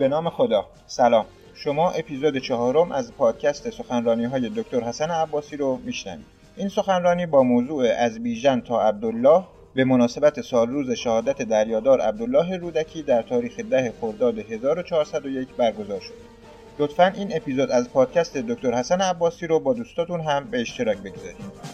به نام خدا. سلام. شما اپیزود 4 از پادکست سخنرانی‌های دکتر حسن عباسی رو میشنوید. این سخنرانی با موضوع از بیژن تا عبدالله به مناسبت سالروز شهادت دریادار عبدالله رودکی در تاریخ 10 خرداد 1401 برگزار شد. لطفاً این اپیزود از پادکست دکتر حسن عباسی رو با دوستاتون هم به اشتراک بگذارید.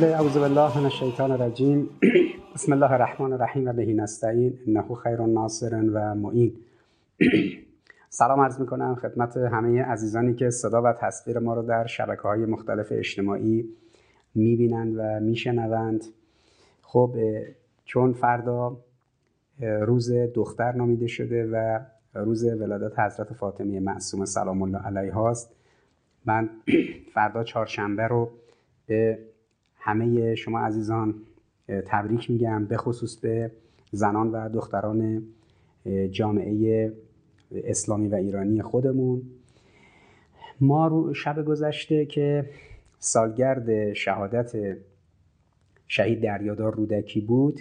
اعوذ بالله من الشیطان الرجیم بسم الله الرحمن الرحیم و به نستعین انه خیر الناصر و معین. سلام عرض میکنم خدمت همه عزیزانی که صدا و تصویر ما رو در شبکه‌های مختلف اجتماعی میبینند و میشنوند. خب چون فردا روز دختر نامیده شده و روز ولادت حضرت فاطمه معصومه سلام الله علیها است، من فردا چهارشنبه رو به همه شما عزیزان تبریک میگم، به خصوص به زنان و دختران جامعه اسلامی و ایرانی خودمون. ما رو شب گذشته که سالگرد شهادت شهید دریادار رودکی بود،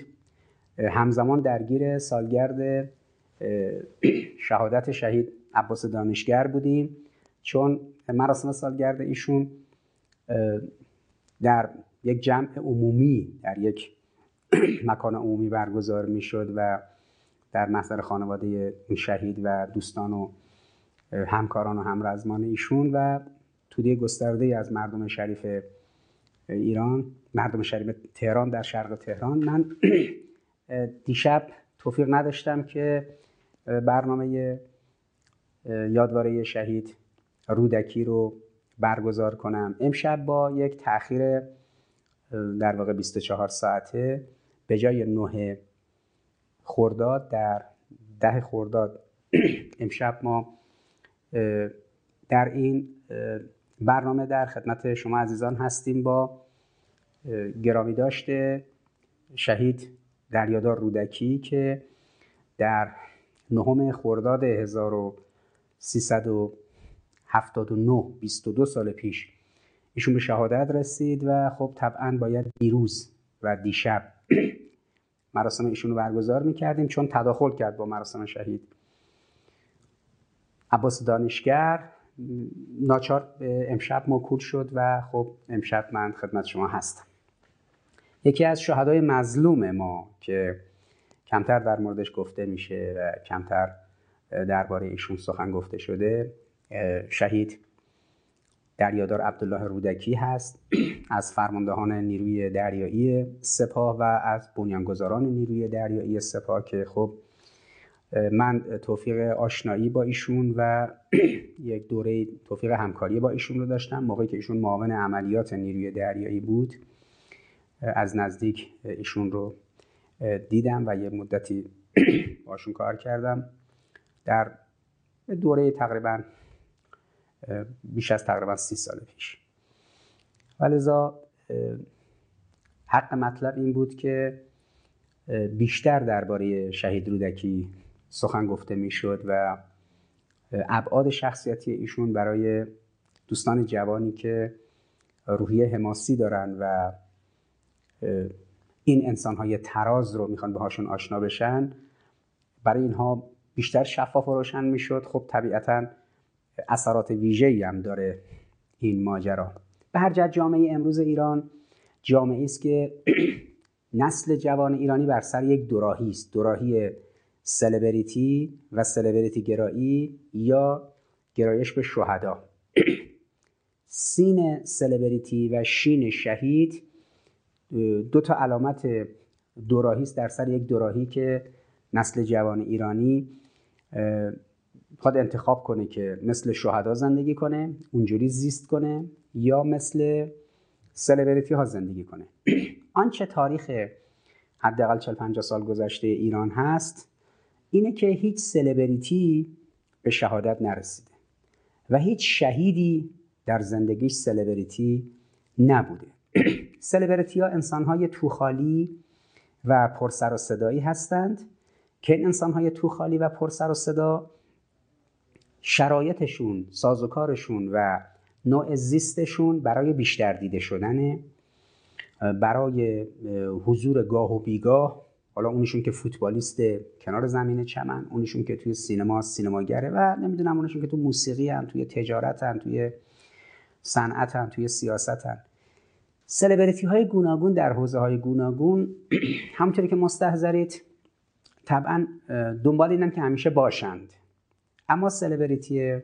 همزمان درگیر سالگرد شهادت شهید عباس دانشگر بودیم، چون مراسم سالگرد ایشون در یک جمع عمومی در یک مکان عمومی برگزار می شد و در محضر خانواده شهید و دوستان و همکاران و همرزمان ایشون و توده گسترده از مردم شریف ایران، مردم شریف تهران در شرق تهران. من دیشب توفیق نداشتم که برنامه یادواره شهید رودکی رو برگزار کنم. امشب با یک تأخیر در واقع 24 ساعته به جای 9 خرداد در 10 خرداد امشب ما در این برنامه در خدمت شما عزیزان هستیم با گرامی داشته شهید دریادار رودکی که در 9 خرداد 1379 22 سال پیش ایشون به شهادت رسید و خب طبعا باید دیروز و دیشب مراسم ایشون رو برگزار میکردیم، چون تداخل کرد با مراسم شهید عباس دانشگر، ناچار امشب موکول شد و خب امشب من خدمت شما هستم. یکی از شهدای مظلوم ما که کمتر در موردش گفته میشه و کمتر درباره ایشون سخن گفته شده، شهید دریادار عبدالله رودکی هست، از فرماندهان نیروی دریایی سپاه و از بنیانگذاران نیروی دریایی سپاه که خب من توفیق آشنایی با ایشون و یک دوره توفیق همکاری با ایشون رو داشتم موقعی که ایشون معاون عملیات نیروی دریایی بود. از نزدیک ایشون رو دیدم و یه مدتی باشون کار کردم در دوره تقریباً بیش از تقریبا 30 سال پیش. ولذا حق مطلب این بود که بیشتر درباره شهید رودکی سخن گفته میشد و ابعاد شخصیتی ایشون برای دوستان جوانی که روحیه حماسی دارن و این انسان‌های تراز رو میخوان باهاشون آشنا بشن، برای اینها بیشتر شفاف و روشن میشد. خب طبیعتاً اثرات ویژه‌ای هم داره این ماجرا. به هر جهت جامعه امروز ایران جامعه‌ای است که نسل جوان ایرانی بر سر یک دوراهی است، دوراهی سلبریتی و سلبریتی گرایی یا گرایش به شهدا. سین سلبریتی و شین شهید دو تا علامت دوراهی است در سر یک دوراهی که نسل جوان ایرانی خود انتخاب کنه که مثل شهدا زندگی کنه، اونجوری زیست کنه، یا مثل سلبریتی ها زندگی کنه. آنچه تاریخ حداقل 40-50 سال گذشته ایران هست اینه که هیچ سلبریتی به شهادت نرسیده و هیچ شهیدی در زندگیش سلبریتی نبوده. سلبریتی ها انسان های توخالی و پرسر و صدایی هستند که این انسان های توخالی و پرسر و صدا شرایطشون، سازوکارشون و نوع زیستشون برای بیشتر دیده شدنه، برای حضور گاه و بیگاه، حالا اونشون که فوتبالیست کنار زمین چمن، اونشون که توی سینما سینماگره و نمیدونم اونشون که تو موسیقی هم، توی تجارت هم، توی صنعت هم، توی سیاست هم. سلبریتی های گوناگون در حوزه های گوناگون همونطوری که مستحضرید طبعا دنبال اینم که همیشه باشند، اما سلبریتی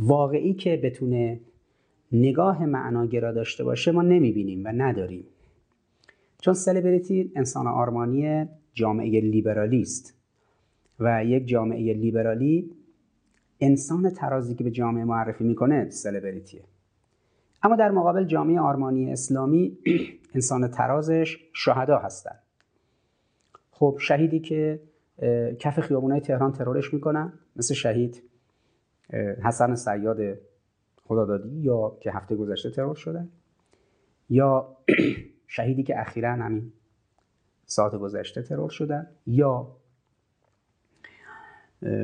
واقعی که بتونه نگاه معناگرا داشته باشه ما نمیبینیم و نداریم، چون سلبریتی انسان آرمانی جامعه لیبرالی است و یک جامعه لیبرالی انسان ترازی که به جامعه معرفی میکنه سلبریتیه، اما در مقابل جامعه آرمانی اسلامی انسان ترازش شهدا هستند. خب شهیدی که کف خیابونای تهران ترورش میکنن مثل شهید حسن صیاد خدادادی یا که هفته گذشته ترور شدن، یا شهیدی که اخیراً همین ساعت گذشته ترور شدن، یا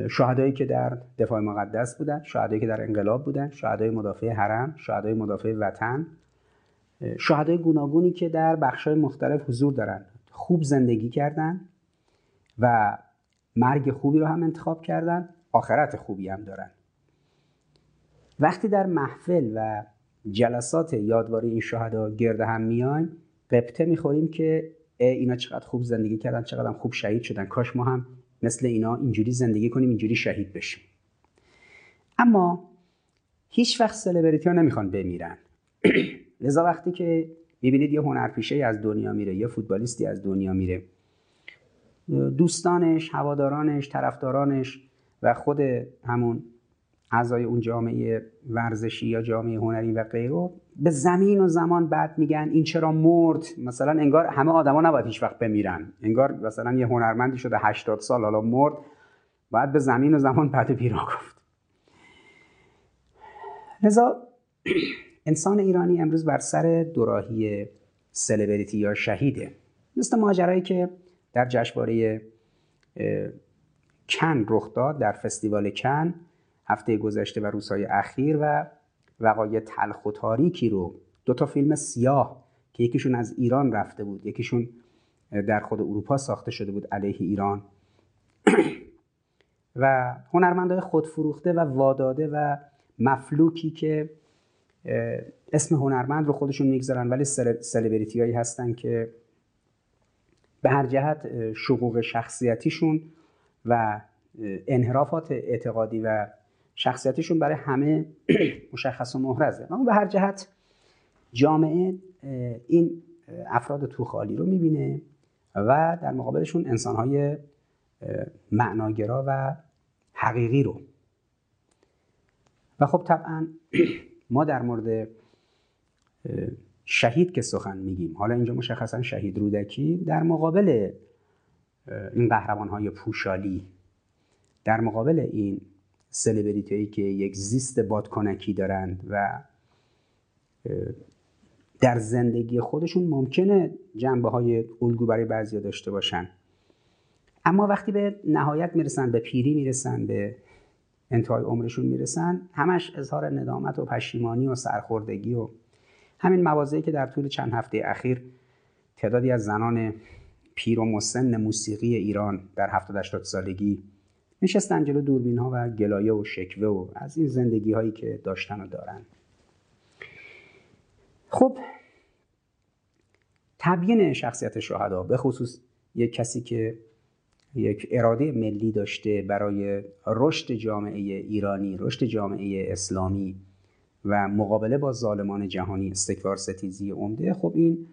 شهدایی که در دفاع مقدس بودن، شهدایی که در انقلاب بودن، شهدای مدافع حرم، شهدای مدافع وطن، شهدای گوناگونی که در بخش‌های مختلف حضور دارن، خوب زندگی کردن و مرگ خوبی رو هم انتخاب کردن، آخرت خوبی هم دارن. وقتی در محفل و جلسات یادواری این شهدا گرد هم میایم قبطه میخوریم که اینا چقدر خوب زندگی کردن، چقدر هم خوب شهید شدن، کاش ما هم مثل اینا اینجوری زندگی کنیم، اینجوری شهید بشیم. اما هیچ وقت سلبریتی ها نمیخوان بمیرن. لذا وقتی که میبینید یه هنرپیشه از دنیا میره، یه فوتبالیستی از دنیا میره، دوستانش، هوادارانش، طرفدارانش و خود همون اعضای اون جامعه ورزشی یا جامعه هنری و غیره به زمین و زمان بعد میگن این چرا مرد، مثلا انگار همه آدما نباید هیچ وقت بمیرن، انگار مثلا یه هنرمندی شده 80 سال حالا مرد، باید به زمین و زمان بعد پیرا گفت. لذا انسان ایرانی امروز بر سر دوراهی سلبریتی یا شهیده، مثل ماجرایی که در جشنواره کن رخ داد، در فستیوال کن هفته گذشته و روزهای اخیر، و وقایع تلخ و تاریکی رو، دو تا فیلم سیاه که یکیشون از ایران رفته بود، یکیشون در خود اروپا ساخته شده بود علیه ایران و هنرمندای خودفروخته و واداده و مفلوکی که اسم هنرمند رو خودشون میگذارن ولی سلبریتی هایی هستن که به هر جهت شقوق شخصیتیشون و انحرافات اعتقادی و شخصیتشون برای همه مشخص و محرزه. اما به هر جهت جامعه این افراد توخالی رو میبینه و در مقابلشون انسانهای معناگرا و حقیقی رو. و خب طبعا ما در مورد شهید که سخن میگیم، حالا اینجا مشخصا شهید رودکی، در مقابل این قهرمانهای پوشالی، در مقابل این سلبریتی‌هایی که یک زیست بادکنکی دارند و در زندگی خودشون ممکنه جنبه‌های الگو برای بعضی‌ها داشته باشن، اما وقتی به نهایت میرسن، به پیری میرسن، به انتهای عمرشون میرسن، همش اظهار ندامت و پشیمانی و سرخوردگی و همین مواضعی که در طول چند هفته اخیر تعدادی از زنان پیر و مسن موسیقی ایران در 70-80 سالگی نشستن جلو دوربین ها و گلایه و شکوه و از این زندگی هایی که داشتن و دارن. خب تبیین شخصیت شهدا، به خصوص یک کسی که یک اراده ملی داشته برای رشد جامعه ایرانی، رشد جامعه اسلامی و مقابله با ظالمان جهانی، استکبار ستیزی عمده، خب این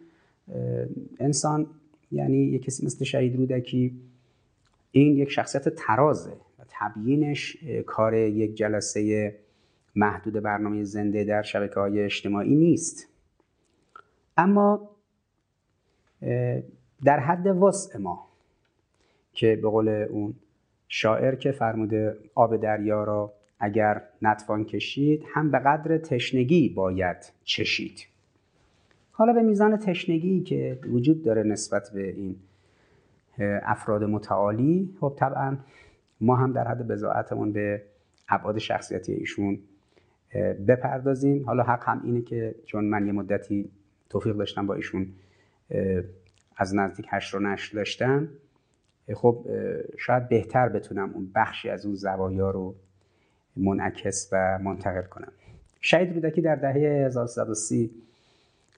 انسان یعنی یک کسی مثل شهید رودکی، این یک شخصیت ترازه و تبیینش کار یک جلسه محدود برنامه زنده در شبکه‌های اجتماعی نیست، اما در حد وسع ما که به قول اون شاعر که فرموده آب دریا را اگر نتوان کشید هم به قدر تشنگی باید چشید. حالا به میزان تشنگی که وجود داره نسبت به این افراد متعالی، خب طبعا ما هم در حد بضاعتمون به ابعاد شخصیتی ایشون بپردازیم. حالا حق هم اینه که چون من یه مدتی توفیق داشتم با ایشون از نزدیک هشت رو نشت داشتم، خب شاید بهتر بتونم اون بخشی از اون زوایا رو منعکس و منتقل کنم. شهید رودکی در دهه 1330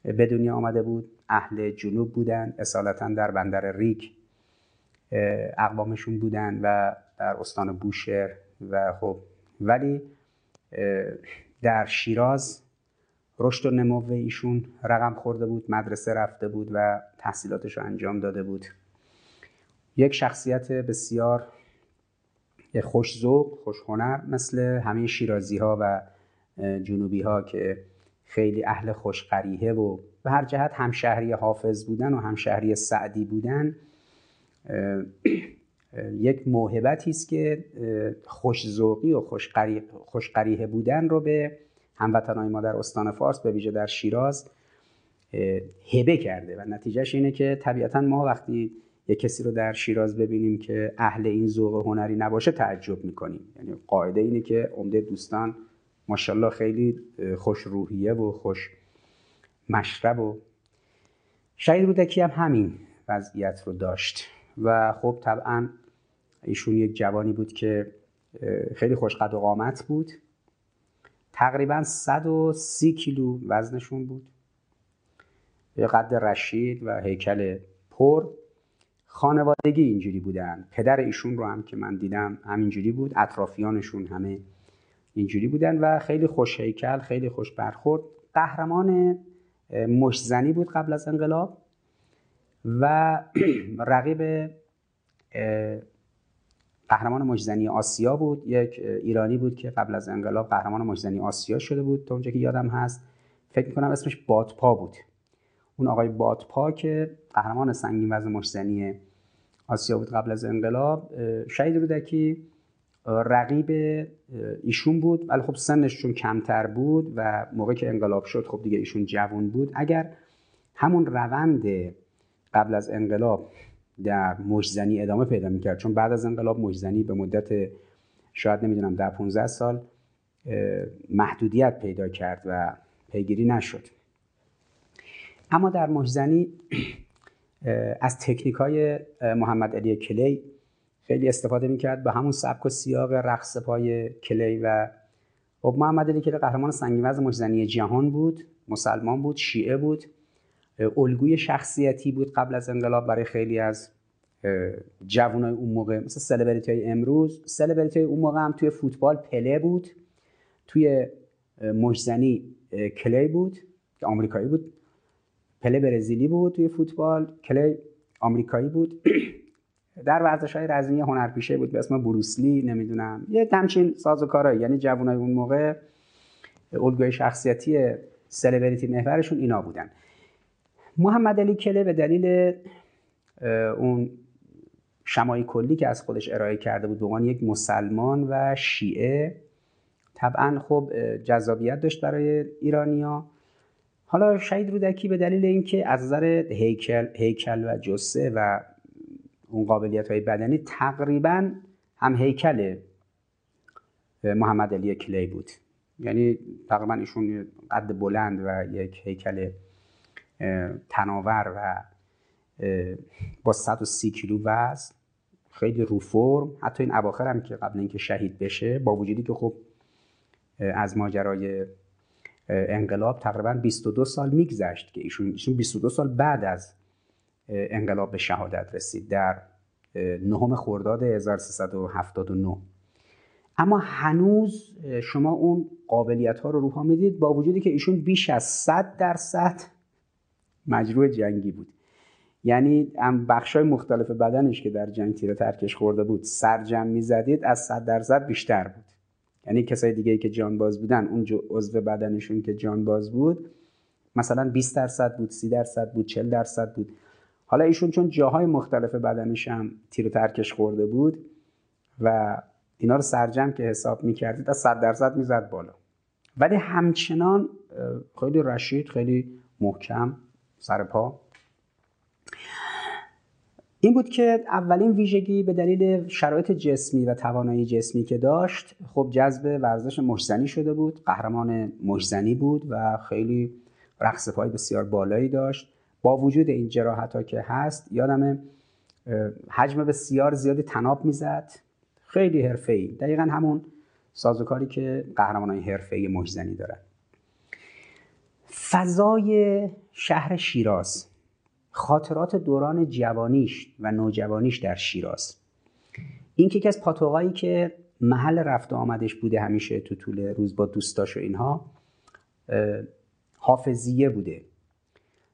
به دنیا آمده بود، اهل جنوب بودن، اصالتا در بندر ریگ اقوامشون بودن و در استان بوشهر و خب ولی در شیراز رشد و نمو ایشون رقم خورده بود، مدرسه رفته بود و تحصیلاتش رو انجام داده بود. یک شخصیت بسیار خوش ذوق، خوش هنر، مثل همه شیرازی ها و جنوبی ها که خیلی اهل خوش قریحه و به هر جهت همشهری حافظ بودن و همشهری سعدی بودن، یک موهبتی است که خوش ذوقی و خوش قریحه بودن رو به هموطنای ما در استان فارس به ویژه در شیراز هبه کرده و نتیجهش اینه که طبیعتاً ما وقتی یک کسی رو در شیراز ببینیم که اهل این ذوق هنری نباشه تعجب میکنیم. یعنی قاعده اینه که عمده دوستان ماشاءالله خیلی خوش روحیه و خوش مشرب و شهید رودکی هم همین وضعیت رو داشت و خب طبعا ایشون یک جوانی بود که خیلی خوش قد و قامت بود، تقریبا 130 کیلو وزنشون بود، یه قد رشید و هیکل پر. خانوادگی اینجوری بودن، پدر ایشون رو هم که من دیدم همینجوری بود، اطرافیانشون همه اینجوری بودن و خیلی خوش هیکل، خیلی خوش برخورد. قهرمان مشت‌زنی بود قبل از انقلاب و رقیب قهرمان مشت‌زنی آسیا بود، یک ایرانی بود که قبل از انقلاب قهرمان مشت‌زنی آسیا شده بود، تا اونجا که یادم هست فکر می‌کنم اسمش باتپا بود. اون آقای باتپا که قهرمان سنگین وزن مشت‌زنی آسیا بود قبل از انقلاب، شهید رودکی رقیب ایشون بود، ولی خب سنش چون کمتر بود و موقع که انقلاب شد خب دیگه ایشون جوان بود. اگر همون روند قبل از انقلاب در مشت‌زنی ادامه پیدا میکرد، چون بعد از انقلاب مشت‌زنی به مدت شاید نمیدونم 10-15 سال محدودیت پیدا کرد و پیگیری نشد، اما در مشت‌زنی از تکنیک‌های محمد علی کلی خیلی استفاده میکرد به همون سبک و سیاق رقص پای کلی و محمد علی کلی قهرمان سنگین وزن مشت‌زنی جهان بود، مسلمان بود، شیعه بود، الگوی شخصیتی بود قبل از انقلاب برای خیلی از جوانای اون موقع، مثل سلبریتی‌های امروز. سلبریتی‌های اون موقع هم توی فوتبال پله بود، توی مشت‌زنی کلی بود که آمریکایی بود، پله برزیلی بود توی فوتبال، کلی آمریکایی بود. در ورزش‌های رزمی هنرپیشه بود به اسم بروسلی، نمیدونم یه همچین سازوکارایی. یعنی جوانای اون موقع الگوی شخصیتی سلبریتی محورشون اینا بودن. محمد علی کلی به دلیل اون شمای کلی که از خودش ارائه کرده بود به عنوان یک مسلمان و شیعه، طبعا خب جذابیت داشت برای ایرانی‌ها. حالا شهید رودکی به دلیل اینکه از نظر هیکل و جسه و اون قابلیت‌های بدنی تقریباً هم هیکل محمد علی کلی بود، یعنی تقریباً ایشون قد بلند و یک هیکل تناور و با 130 کیلو وزن، خیلی رو فرم. حتی این اواخر هم که قبل اینکه شهید بشه، با وجودی که خب از ماجرای انقلاب تقریباً 22 سال میگذشت که ایشون 22 سال بعد از انقلاب به شهادت رسید در 9 خرداد 1379، اما هنوز شما اون قابلیت ها رو روها میدید، با وجودی که ایشون بیش از 100% مجروح جنگی بود. یعنی بخش های مختلف بدنش که در جنگ تیره ترکش خورده بود سرجم میزدید، از 100% بیشتر بود. یعنی کسای دیگه ای که جانباز بودن، اون عضو بدنشون که جانباز بود مثلا 20% بود، 30% بود، 40% بود. حالا ایشون چون جاهای مختلف بدنش هم تیر و ترکش خورده بود و اینا رو سرجم که حساب میکردید از 100% میزد بالا، ولی همچنان خیلی رشید، خیلی محکم، سرپا. این بود که اولین ویژگی به دلیل شرایط جسمی و توانایی جسمی که داشت، خب جذب ورزش مشزنی شده بود، قهرمان مشزنی بود و خیلی رقص پای بسیار بالایی داشت. با وجود این جراحت ها که هست، یادم حجم بسیار زیادی طناب میزد، خیلی حرفه‌ای، دقیقا همون سازوکاری که قهرمانان حرفه‌ای مشزنی دارن. فضای شهر شیراز، خاطرات دوران جوانیش و نوجوانیش در شیراز، این که یکی از پاتوقایی که محل رفت و آمدش بوده همیشه تو طول روز با دوستاش و اینها، حافظیه بوده.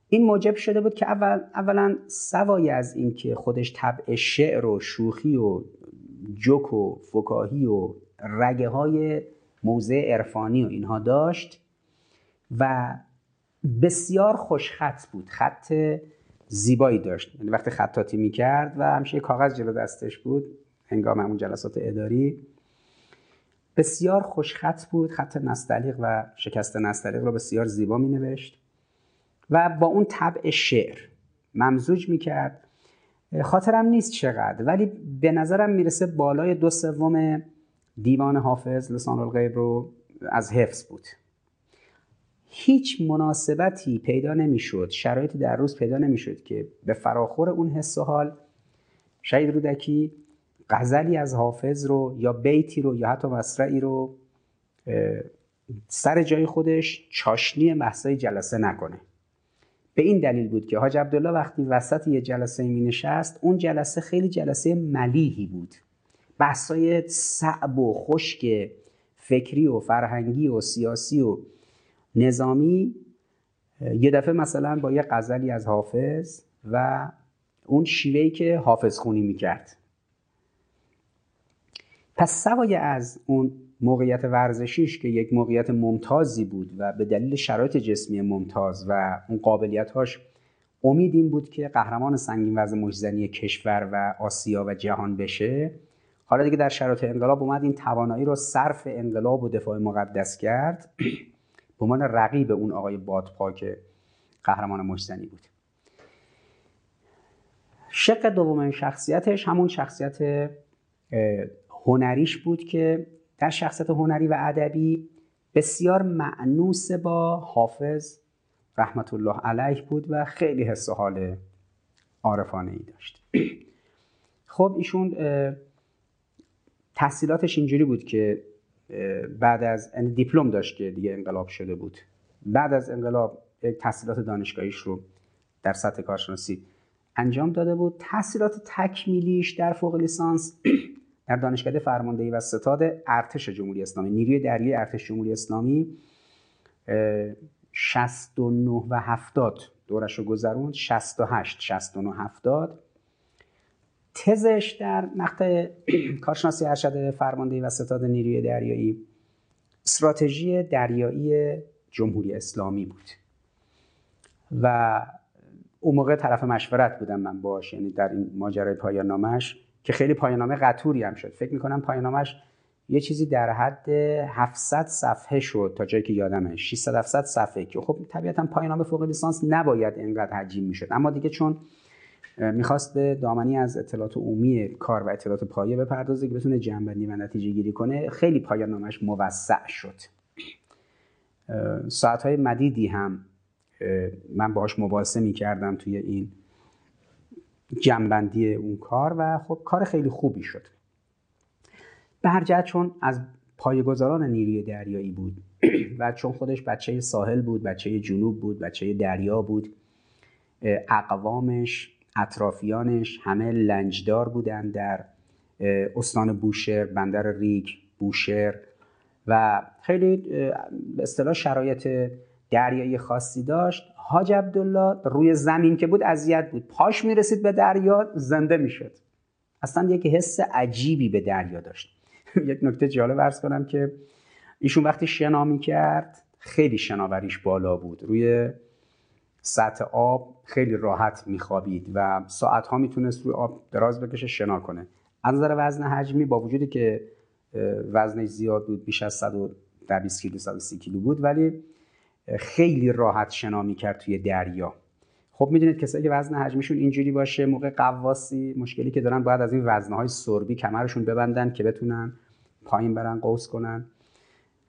این موجب شده بود که اولا سوای از این که خودش طبع شعر و شوخی و جوک و فکاهی و رگه های موزه عرفانی و اینها داشت و بسیار خوشخط بود، خط زیبایی داشت، یعنی وقتی خطاطی میکرد و همیشه یک کاغذ جلو دستش بود هنگام همون جلسات اداری، بسیار خوشخط بود، خط نستعلیق و شکست نستعلیق رو بسیار زیبا مینوشت و با اون طبع شعر ممزوج میکرد. خاطرم نیست چقدر، ولی به نظرم میرسه بالای 2/3 دیوان حافظ لسان الغیب رو از حفظ بود. هیچ مناسبتی پیدا نمیشد، شرایطی در روز پیدا نمیشد که به فراخور اون حس و حال شهید رودکی غزلی از حافظ رو یا بیتی رو یا حتی مصرعی رو سر جای خودش چاشنی بحثای جلسه نکنه. به این دلیل بود که حاج عبدالله وقتی وسط یه جلسه می نشست، اون جلسه خیلی جلسه ملیحی بود، بحثای صعب و خشک فکری و فرهنگی و سیاسی و نظامی، یه دفعه مثلا با یه غزلی از حافظ و اون شیوهی که حافظ خونی میکرد. پس سوای از اون موقعیت ورزشیش که یک موقعیت ممتازی بود و به دلیل شرایط جسمی ممتاز و اون قابلیت‌هاش، امید این بود که قهرمان سنگین وزن مجزنی کشور و آسیا و جهان بشه. حالا دیگه در شرایط انقلاب اومد این توانایی رو صرف انقلاب و دفاع مقدس کرد به عنوان رقیب اون آقای باتپا که قهرمان مجزنی بود. شق دوم شخصیتش همون شخصیت هنریش بود که در شخصیت هنری و ادبی بسیار مأنوس با حافظ رحمت الله علیه بود و خیلی حس و حال عارفانه‌ای داشت. خب ایشون تحصیلاتش اینجوری بود که بعد از دیپلم داشت که دیگه انقلاب شده بود، بعد از انقلاب تحصیلات دانشگاهیش رو در سطح کارشناسی انجام داده بود. تحصیلات تکمیلیش در فوق لیسانس در دانشکده فرماندهی و ستاد ارتش جمهوری اسلامی، نیروی دریایی ارتش جمهوری اسلامی، 69 و 70 دورش رو گذروند، 68 69 70. تزش در مقطع کارشناسی ارشد فرماندهی و ستاد نیروی دریایی استراتژی دریایی جمهوری اسلامی بود و اون موقع طرف مشورت بودم من باش، یعنی در این ماجرای پایان نامش که خیلی پایان نامه قطوری هم شد، فکر میکنم پایان نامش یه چیزی در حد 700 صفحه شد تا جایی که یادمه، 600 700 صفحه، که خب طبیعتا پایان نامه فوق لیسانس نباید اینقدر حجیم میشد، اما دیگه چون میخواست به دامنی از اطلاعات عمومی کار و اطلاعات پایه بپردازه که بتونه جمع‌بندی و نتیجه گیری کنه، خیلی پایان نامش موسع شد. ساعتهای مدیدی هم من باهاش مباحثه میکردم توی این جمع‌بندی اون کار و خب کار خیلی خوبی شد. به هر جهت چون از پایه‌گذاران نیروی دریایی بود و چون خودش بچه ساحل بود، بچه جنوب بود، بچه دریا بود، اقوامش، اطرافیانش همه لنجدار بودند در استان بوشهر، بندر ریگ، بوشهر و خیلی به اصطلاح شرایط دریایی خاصی داشت. حاج عبدالله روی زمین که بود اذیت بود، پاش میرسید به دریا زنده میشد، اصلا یک حس عجیبی به دریا داشت. یک نکته جالب عرض کنم که ایشون وقتی شنا میکرد خیلی شناوریش بالا بود، روی سطح آب خیلی راحت میخوابید و ساعتها میتونست روی آب دراز بکشه شنا کنه. از نظر وزن حجمی با وجودی که وزنش زیاد بود، بیش از 120 کیلو 130 کیلو بود، ولی خیلی راحت شنا می‌کرد توی دریا. خب میدونید کسایی که وزن حجمشون اینجوری باشه موقع غواصی مشکلی که دارن باید از این وزنهای سربی کمرشون ببندن که بتونن پایین برن قوس کنن.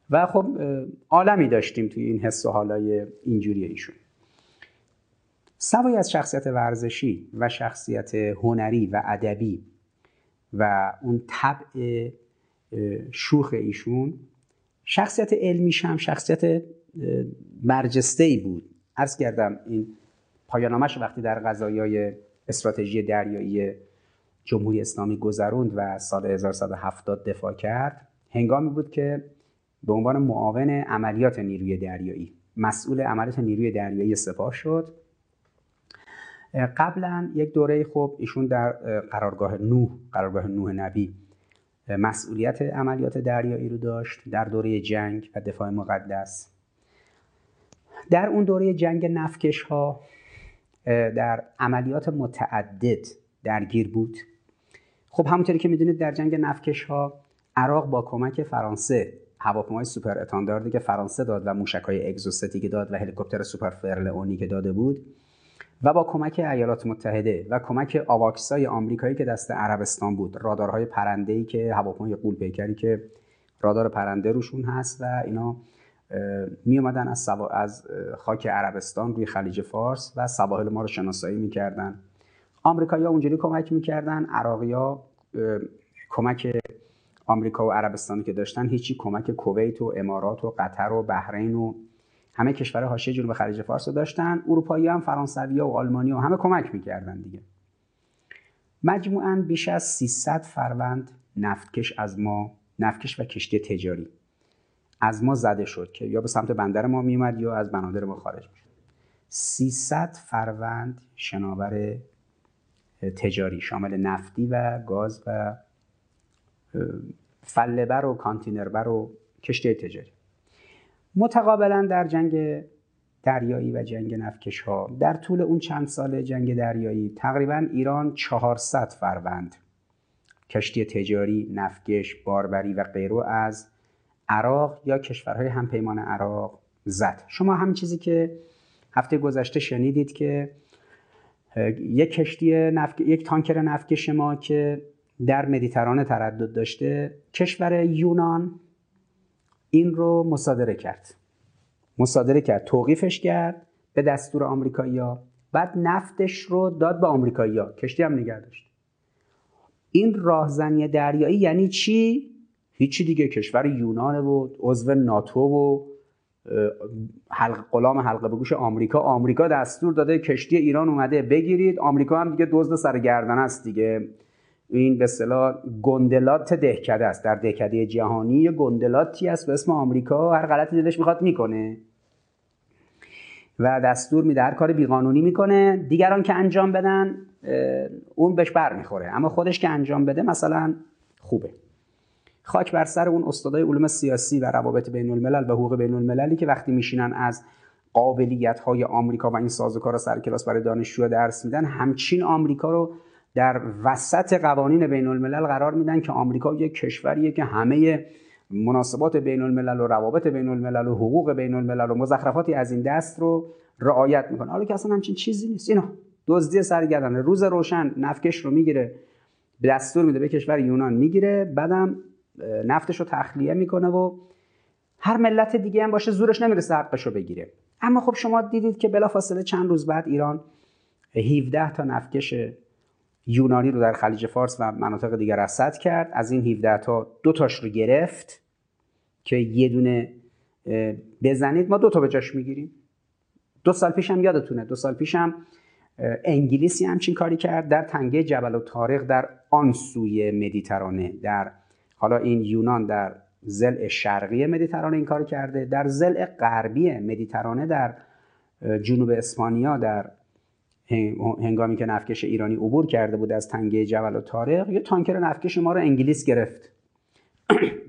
و خب عالمی داشتیم توی این حس و حالای اینجوری ایشون. سوای از شخصیت ورزشی و شخصیت هنری و ادبی و اون طبع شوخ ایشون، شخصیت علمیش هم شخصیت برجسته‌ای بود. عرض کردم این پایانامش وقتی در قضایای استراتژی دریایی جمهوری اسلامی گذروند و سال 1170 دفاع کرد، هنگامی بود که به عنوان معاون عملیات نیروی دریایی مسئول عملیات نیروی دریایی سپاه شد. قبلا یک دوره خب ایشون در قرارگاه نوح نبی مسئولیت عملیات دریایی رو داشت در دوره جنگ و دفاع مقدس. در اون دوره جنگ نفتکش‌ها در عملیات متعدد درگیر بود. خب همونطوری که میدونید در جنگ نفتکش‌ها عراق با کمک فرانسه هواپیمای سوپر اتانداردی که فرانسه داد و موشک‌های اگزوستی که داد و هلیکوپتر سوپر فرلئونی که داده بود و با کمک ایالات متحده و کمک آواکسای آمریکایی که دست عربستان بود، رادارهای پرنده‌ای که هواپیمای غول‌پیکری که رادار پرنده روشون هست و اینا می اومدن از خاک عربستان روی خلیج فارس و سواحل ما رو شناسایی می‌کردن. آمریکایی‌ها اونجوری کمک می‌کردن، عراقی‌ها کمک آمریکا و عربستانی که داشتن هیچی کمک کویت و امارات و قطر و بحرین و همه کشورهای حاشیه جنوب خلیج فارس رو داشتن. اروپایی‌ها هم فرانسوی‌ها و آلمانی‌ها همه کمک می‌کردن دیگه. مجموعاً بیش از 300 فروند نفتکش و کشتی تجاری از ما زده شد که یا به سمت بندر ما میومد یا از بنادر ما خارج میشد. 300 فروند شناور تجاری شامل نفتی و گاز و فله‌بر و کانتینربر و کشتی تجاری. متقابلا در جنگ دریایی و جنگ نفتکش‌ها در طول اون چند سال جنگ دریایی تقریبا ایران 400 فروند کشتی تجاری، نفتکش، باربری و غیره از عراق یا کشورهای همپیمان عراق زد. شما همین چیزی که هفته گذشته شنیدید که یک تانکر نفتکش ما که در مدیترانه تردد داشته، کشور یونان این رو مصادره کرد، توقیفش کرد به دستور آمریکایی‌ها، بعد نفتش رو داد به آمریکایی‌ها، کشتی هم نگه داشت. این راهزنی دریایی یعنی چی؟ هیچی دیگه. کشور یونان بود، عضو ناتو و غلام حلقه به گوش آمریکا دستور داده کشتی ایران اومده بگیرید. آمریکا هم دیگه دزد سرگردن است دیگه. این به اصطلاح گندلات دهکده است. در دهکده جهانی گندلاتی است به اسم آمریکا، هر غلطی دلش میخواد میکنه و دستور میده، هر کار بیقانونی میکنه. دیگران که انجام بدن اون بهش بر میخوره، اما خودش که انجام بده مثلا خوبه. خاک بر سر اون استادای علوم سیاسی و روابط بین الملل و حقوق بین المللی که وقتی میشینن از قابلیت‌های آمریکا و این سازوکارا سر کلاس برای دانشجوها درس میدن، همچین آمریکا رو در وسط قوانین بین الملل قرار میدن که آمریکا یک کشوریه که همه مناسبات بین الملل و روابط بین الملل و حقوق بین الملل و مزخرفاتی از این دست رو رعایت میکنه. حالا که اصلا همچین چیزی نیست. اینا دزدی سرگردانه. روز روشن نفتکش رو میگیره، به دستور میده به کشور یونان میگیره، بعدم نفتش رو تخلیه میکنه و هر ملت دیگه هم باشه زورش نمیرسه حقش رو بگیره. اما خب شما دیدید که بلافاصله چند روز بعد ایران 17 تا نفتکش یونانی رو در خلیج فارس و مناطق دیگه رصد کرد. از این 17 تا 2 تاش رو گرفت که یه دونه بزنید ما 2 تا به جاش میگیریم. 2 سال پیش هم یادتونه 2 سال پیش هم انگلیسی همچین کاری کرد در تنگه جبل الطارق در آن سوی مدیترانه. در حالا این یونان در ضلع شرقی مدیترانه این کار کرده، در ضلع غربی مدیترانه در جنوب اسپانیا در هنگامی که نفتکش ایرانی عبور کرده بود از تنگه جبل الطارق، یه تانکر نفتکش ما رو انگلیس گرفت.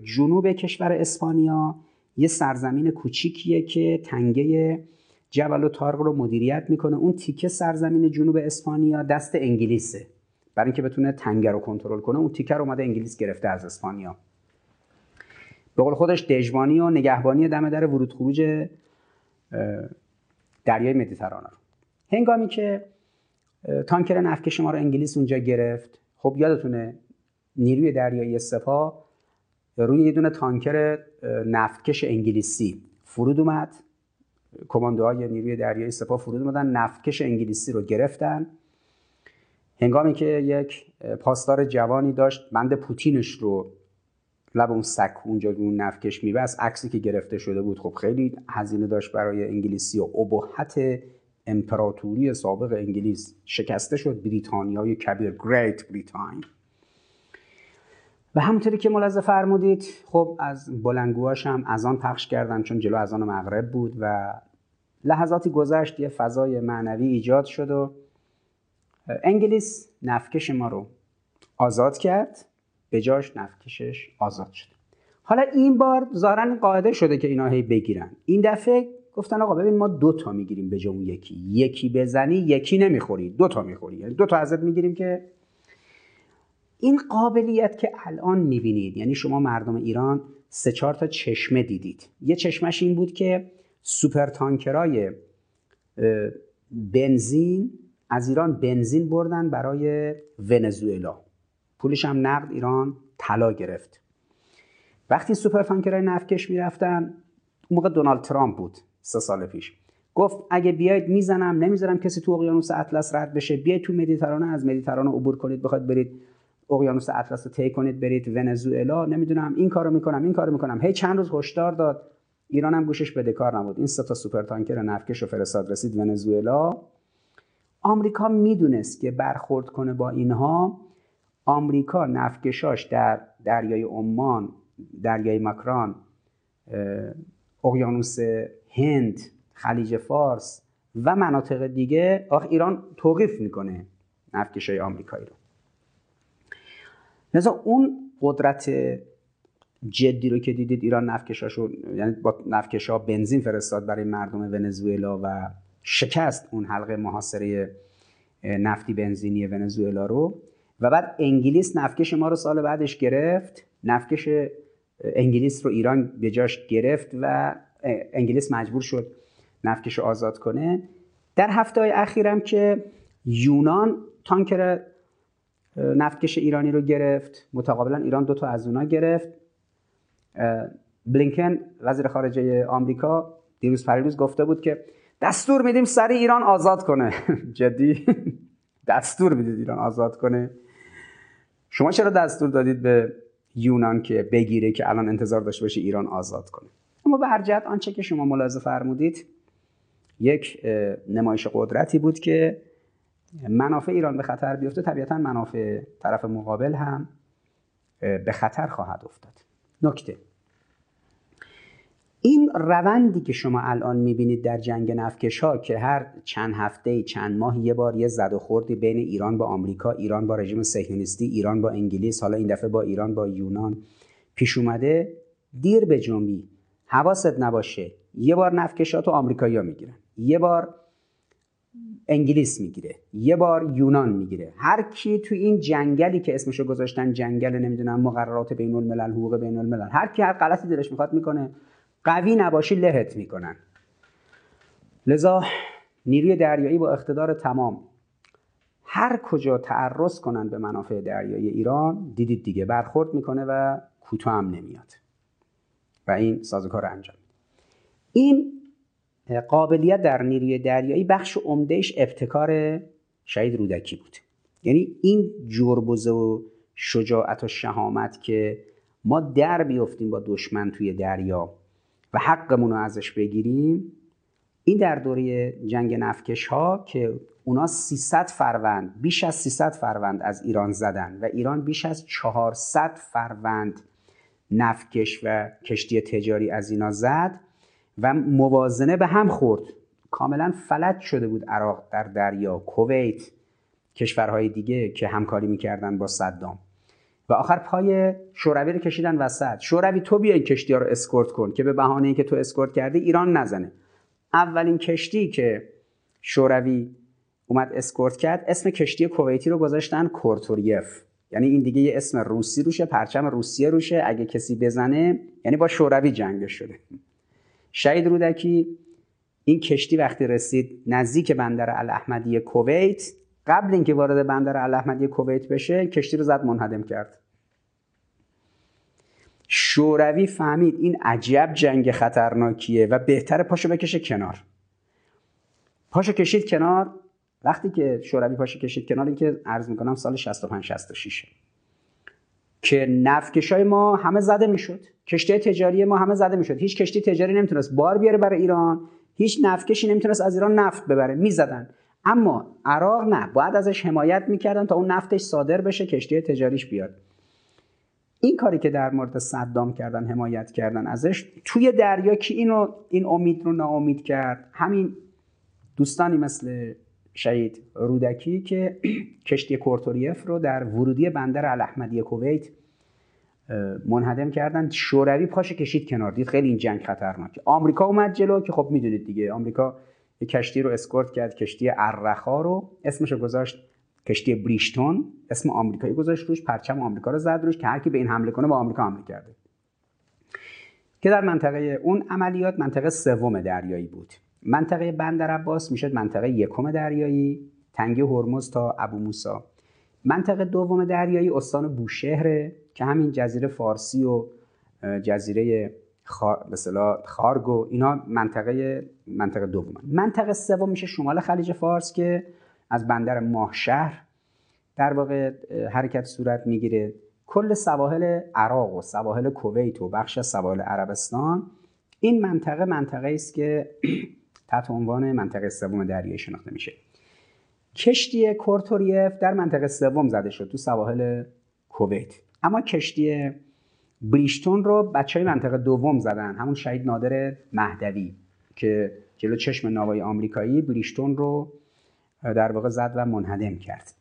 جنوب کشور اسپانیا یه سرزمین کوچیکیه که تنگه جبل الطارق رو مدیریت میکنه. اون تیکه سرزمین جنوب اسپانیا دست انگلیسه. برای اینکه بتونه تنگه رو کنترل کنه اون تیکه رو اومده انگلیس گرفته از اسپانیا. به قول خودش دژبانی و نگهبانی دم در ورود خروج دریای مدیترانه رو. هنگامی که تانکر نفتکش ما رو انگلیس اونجا گرفت، خب یادتونه نیروی دریایی سپاه روی یه دونه تانکر نفتکش انگلیسی فرود اومد. کماندوهای نیروی دریایی سپاه فرود اومدن، نفتکش انگلیسی رو گرفتن. هنگامی که یک پاسدار جوانی داشت بند پوتینش رو لب اون سک اونجا اون نفتکش می‌بست، عکسی که گرفته شده بود خب خیلی هزینه داشت برای انگلیسی و ابهت امپراتوری سابق انگلیس شکسته شد. بریتانیای کبیر، گریت بریتانیا. و همونطوری که ملاحظه فرمودید خب از بلندگوهاش هم اذان پخش کردن، چون جلو اذان مغرب بود و لحظاتی گذشت، یه فضای معنوی ایجاد شد و انگلیس نفتکش ما رو آزاد کرد، به جاش نفتکشش آزاد شد. حالا این بار ظاهراً قاعده شده که اینا هی بگیرن. این دفعه گفتن آقا ببین ما دو تا میگیریم به جای اون یکی، یکی بزنی یکی نمیخوری، دو تا میخوری، یعنی دو تا ازت میگیریم. که این قابلیت که الان میبینید، یعنی شما مردم ایران 3-4 تا چشمه دیدید. یه چشمش این بود که سوپر تانکرای بنزین از ایران بنزین بردن برای ونزوئلا، پولش هم نقد ایران طلا گرفت. وقتی سوپر تانکرای نفتکش میرفتن، اون موقع دونالد ترامپ بود 3 سال پیش، گفت اگه بیاید میزنم، نمیذارم کسی تو اقیانوس اطلس رد بشه، بیاید تو مدیترانه، از مدیترانه عبور کنید، بخواید برید اقیانوس اطلس رو طی کنید برید ونزوئلا، نمیدونم این کارو میکنم این کارو میکنم. هی چند روز هشدار داد، ایران هم گوشش بدهکار نبود. این 3 تا سوپر تانکر نفتکش رو فرستاد، رسید ونزوئلا. آمریکا میدونست که برخورد کنه با اینها، آمریکا نفتکشاش در دریای عمان، دریای مکران، اقیانوس هند، خلیج فارس و مناطق دیگه، آخ ایران توقیف میکنه نفتکشای آمریکایی رو. لذا اون قدرت جدی رو که دیدید ایران نفتکشاشو، یعنی با نفتکشا بنزین فرستاد برای مردم ونزوئلا و شکست اون حلقه محاصره نفتی بنزینی ونزوئلا رو. و بعد انگلیس نفتکش ما رو سال بعدش گرفت، نفتکش انگلیس رو ایران به جاش گرفت و انگلیس مجبور شد نفتکش رو آزاد کنه. در هفته‌های اخیرم که یونان تانکر نفتکش ایرانی رو گرفت، متقابلا ایران 2 تا از اونا گرفت. بلینکن وزیر خارجه آمریکا دیروز پریروز گفته بود که دستور میدیم سری ایران آزاد کنه. جدی دستور میدید ایران آزاد کنه؟ شما چرا دستور دادید به یونان که بگیره که الان انتظار داشته باشه ایران آزاد کنه؟ اما به هر جهت آنچه که شما ملاحظه فرمودید یک نمایش قدرتی بود که منافع ایران به خطر بیفته، طبیعتا منافع طرف مقابل هم به خطر خواهد افتاد. نکته این روندی که شما الان میبینید در جنگ نفتکش‌ها که هر چند هفته چند ماه یه بار یه زد و خوردی بین ایران با آمریکا، ایران با رژیم صهیونیستی، ایران با انگلیس، حالا این دفعه با ایران با یونان پیش اومده، دیر به جنبی، حواست نباشه. یه بار نفتکش‌ها تو آمریکایی‌ها میگیرن، یه بار انگلیس میگیره، یه بار یونان میگیره. هر کی تو این جنگلی که اسمشو گذاشتن جنگل نمیدونم مقررات بین الملل، حقوق بین الملل، هر کی هر غلطی دلش میخواد میکنه، قوی نباشی لهت میکنن. لذا نیروی دریایی با اقتدار تمام هر کجا تعرض کنن به منافع دریایی ایران، دیدید دیگه برخورد میکنه و کوتاه هم نمیاد و این سازوکار انجام. این قابلیت در نیروی دریایی بخش عمدهش ابتکار شهید رودکی بود. یعنی این جربوزه و شجاعت و شهامت که ما در بیافتیم با دشمن توی دریا و حقمون رو ازش بگیریم، این در دوره جنگ نفتکش‌ها که اونا 300 فروند، بیش از 300 فروند از ایران زدن و ایران بیش از 400 فروند نفتکش و کشتی تجاری از اینا زد و موازنه به هم خورد، کاملا فلج شده بود عراق در دریا، کویت، کشورهای دیگه که همکاری میکردن با صدام و آخر پای شوروی رو کشیدن وسط. شوروی تو بیا این کشتی‌ها رو اسکورت کن که به بهانه اینکه تو اسکورت کردی ایران نزنه. اولین کشتی که شوروی اومد اسکورت کرد اسم کشتی کویتی رو گذاشتن کورتوریف، یعنی این دیگه یه اسم روسی روشه، پرچم روسیه روشه، اگه کسی بزنه یعنی با شوروی جنگ شده. شهید رودکی این کشتی وقتی رسید نزدیک بندر الاحمدی کویت، قبل اینکه وارد بندر الاحمدی کویت بشه کشتی رو زد منهدم کرد. شوروی فهمید این عجب جنگ خطرناکیه و بهتره پاشو بکشه کنار. پاشو کشید کنار. وقتی که شوروی پاشو کشید کنار، این که عرض میکنم سال 65-66 که نفتکشای ما همه زده میشد، کشتی تجاری ما همه زده میشد. هیچ کشتی تجاری نمیتونست بار بیاره برای ایران، هیچ نفتکشی نمیتونست از ایران نفت ببره، میزدن. اما عراق نه، باید ازش حمایت میکردن تا اون نفتش صادر بشه، کشتی تجاریش بیاد. این کاری که در مورد صدام کردن، حمایت کردن ازش توی دریا، که این امید رو ناامید کرد، همین دوستانی مثل شهید رودکی که کشتی کورتوریف رو در ورودی بندر الاحمدی کویت منهدم کردن. شوروی پاش کشید کنار، دید خیلی این جنگ خطرناکه. آمریکا اومد جلو که خب میدونید دیگه، آمریکا کشتی رو اسکورت کرد، کشتی ارخا رو، اسمش رو گذاشت کشتی بریشتون، اسم آمریکایی گذاشت روش، پرچم آمریکا رو زد روش که هر کی به این حمله کنه با آمریکا حمله کرده. که در منطقه اون عملیات منطقه سوم دریایی بود. منطقه بندر عباس میشد منطقه یکم دریایی، تنگه هرمز تا ابو موسی. منطقه دوم دریایی استان بوشهر که همین جزیره فارسی و جزیره خارگ و اینا منطقه دوم. منطقه سوم میشه شمال خلیج فارس که از بندر ماهشهر در واقع حرکت صورت میگیره. کل سواحل عراق و سواحل کویت و بخش از سواحل عربستان، این منطقه است که تحت عنوان منطقه سوم دریایی شناخته میشه. کشتی کورتوریف در منطقه سوم زده شد تو سواحل کویت، اما کشتی بریشتون رو بچهای منطقه دوم زدن، همون شهید نادر مهدوی که جلو چشم ناوای آمریکایی بریشتون رو در واقع زد و منهدم کرد.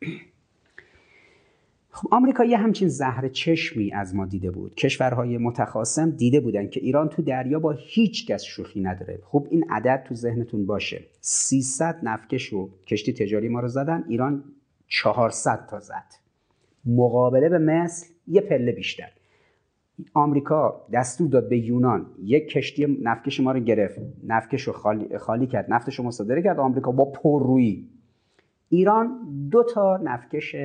خب آمریکا یه همچین زهر چشمی از ما دیده بود. کشورهای متخاصم دیده بودن که ایران تو دریا با هیچ کس شوخی نداره. خب این عدد تو ذهنتون باشه. 300 نفتکش و کشتی تجاری ما رو زدن، ایران 400 تا زد. مقابله به مثل یه پله بیشتر. آمریکا دستور داد به یونان یک کشتی نفتکش ما رو گرفت، نفتکش رو خالی کرد، نفتش رو مصادره کرد آمریکا با پررویی. ایران 2 تا نفتکش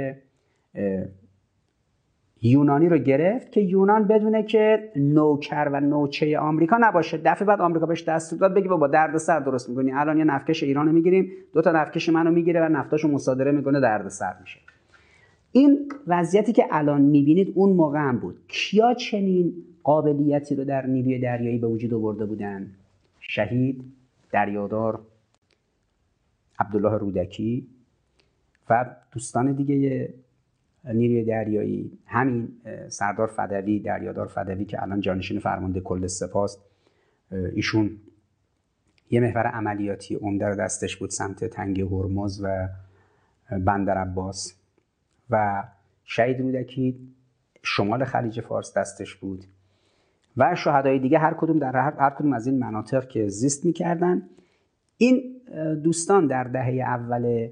یونانی رو گرفت که یونان بدونه که نوکر و نوچه آمریکا نباشه. دفعه بعد آمریکا بهش دستور داد بگه با دردسر درست می‌کنی، الان یه نفتکش ایرانو می‌گیریم، 2 تا نفتکش منو می‌گیره و نفتاشو مصادره می‌کنه، دردسر میشه. این وضعیتی که الان می‌بینید اون موقع هم بود. کیا چنین قابلیتی رو در نیروی دریایی به وجود آورده بودن؟ شهید دریادار عبدالله رودکی و دوستان دیگه نیروی دریایی، همین سردار فدوی، دریادار فدوی که الان جانشین فرمانده کل سپاست، ایشون یه محور عملیاتی عمده رو دستش بود سمت تنگه هرمز و بندر عباس، و شهید رودکی شمال خلیج فارس دستش بود، و شهدای دیگه هر کدوم در هر کدوم از این مناطق که زیست می‌کردن. این دوستان در دهه اول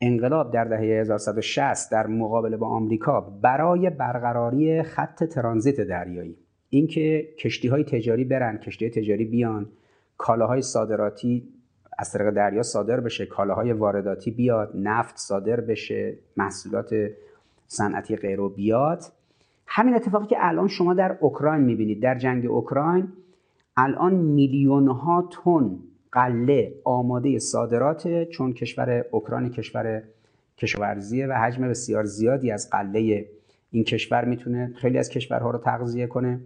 انقلاب، در دهه 1160، در مقابله با آمریکا برای برقراری خط ترانزیت دریایی، اینکه کشتی‌های تجاری برن، کشتی تجاری بیان، کالاهای صادراتی از طریق دریا صادر بشه، کالاهای وارداتی بیاد، نفت صادر بشه، محصولات صنعتی غیره بیاد. همین اتفاقی که الان شما در اوکراین می‌بینید، در جنگ اوکراین الان میلیون‌ها تن قله آماده صادراته، چون کشور اوکراین کشور کشاورزیه و حجم بسیار زیادی از قله این کشور میتونه خیلی از کشورها رو تغذیه کنه.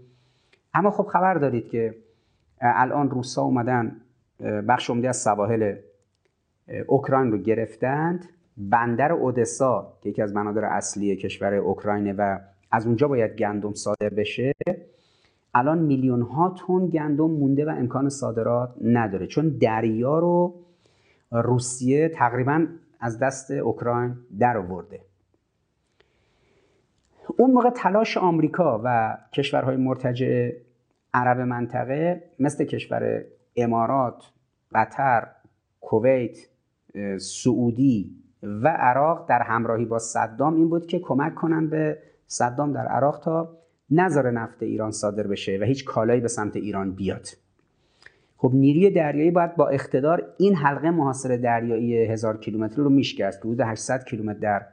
اما خب خبر دارید که الان روسا اومدن بخش عمده از سواحل اوکراین رو گرفتند. بندر اودسا که یکی از بندرهای اصلی کشور اوکراینه و از اونجا باید گندم صادر بشه، الان میلیون ها تن گندم مونده و امکان صادرات نداره، چون دریا رو روسیه تقریبا از دست اوکراین در آورده. اون موقع تلاش آمریکا و کشورهای مرتجع عرب منطقه مثل کشور امارات، قطر، کویت، سعودی، و عراق در همراهی با صدام این بود که کمک کنن به صدام در عراق تا نذاره نفت ایران صادر بشه و هیچ کالایی به سمت ایران بیاد. خب نیروی دریایی باید با اقتدار این حلقه محاصره دریایی 1000 کیلومتری رو میشکست. حدود 800 کیلومتر در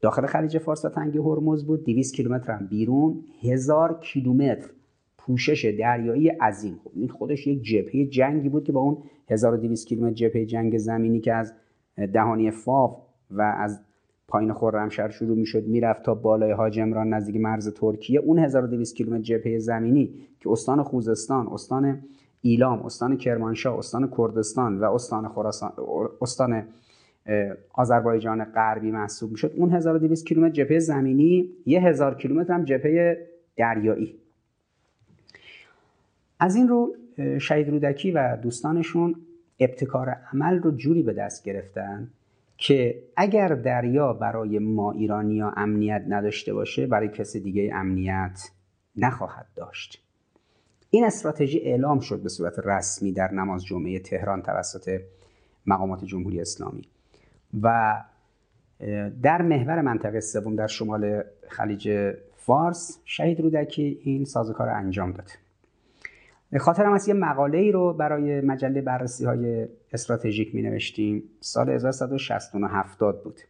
داخل خلیج فارس و تنگه هرمز بود، 200 کیلومتر هم بیرون. 1000 کیلومتر پوشش دریایی عظیم. خب این خودش یک جبهه جنگی بود که با اون 1200 کیلومتر جبهه جنگ زمینی که از دهانی فاو و از پایین خرمشهر شروع میشد میرفت تا بالای هاجمران نزدیک مرز ترکیه، اون 1200 کیلومتر جبهه زمینی که استان خوزستان، استان ایلام، استان کرمانشاه، استان کردستان و استان خراسان، استان آذربایجان غربی محسوب میشد، اون 1200 کیلومتر جبهه زمینی، 1000 کیلومتر هم جبهه دریایی. از این رو شهید رودکی و دوستانشون ابتکار عمل رو جوری به دست گرفتن که اگر دریا برای ما ایرانیا امنیت نداشته باشه، برای کسی دیگه امنیت نخواهد داشت. این استراتژی اعلام شد به صورت رسمی در نماز جمعه تهران توسط مقامات جمهوری اسلامی و در محور منطقه سوم در شمال خلیج فارس شهید رودکی این سازوکار رو انجام داد. خاطرم از یه مقاله‌ای رو برای مجله بررسی‌های استراتژیک می‌نوشتیم، سال 1967 بود.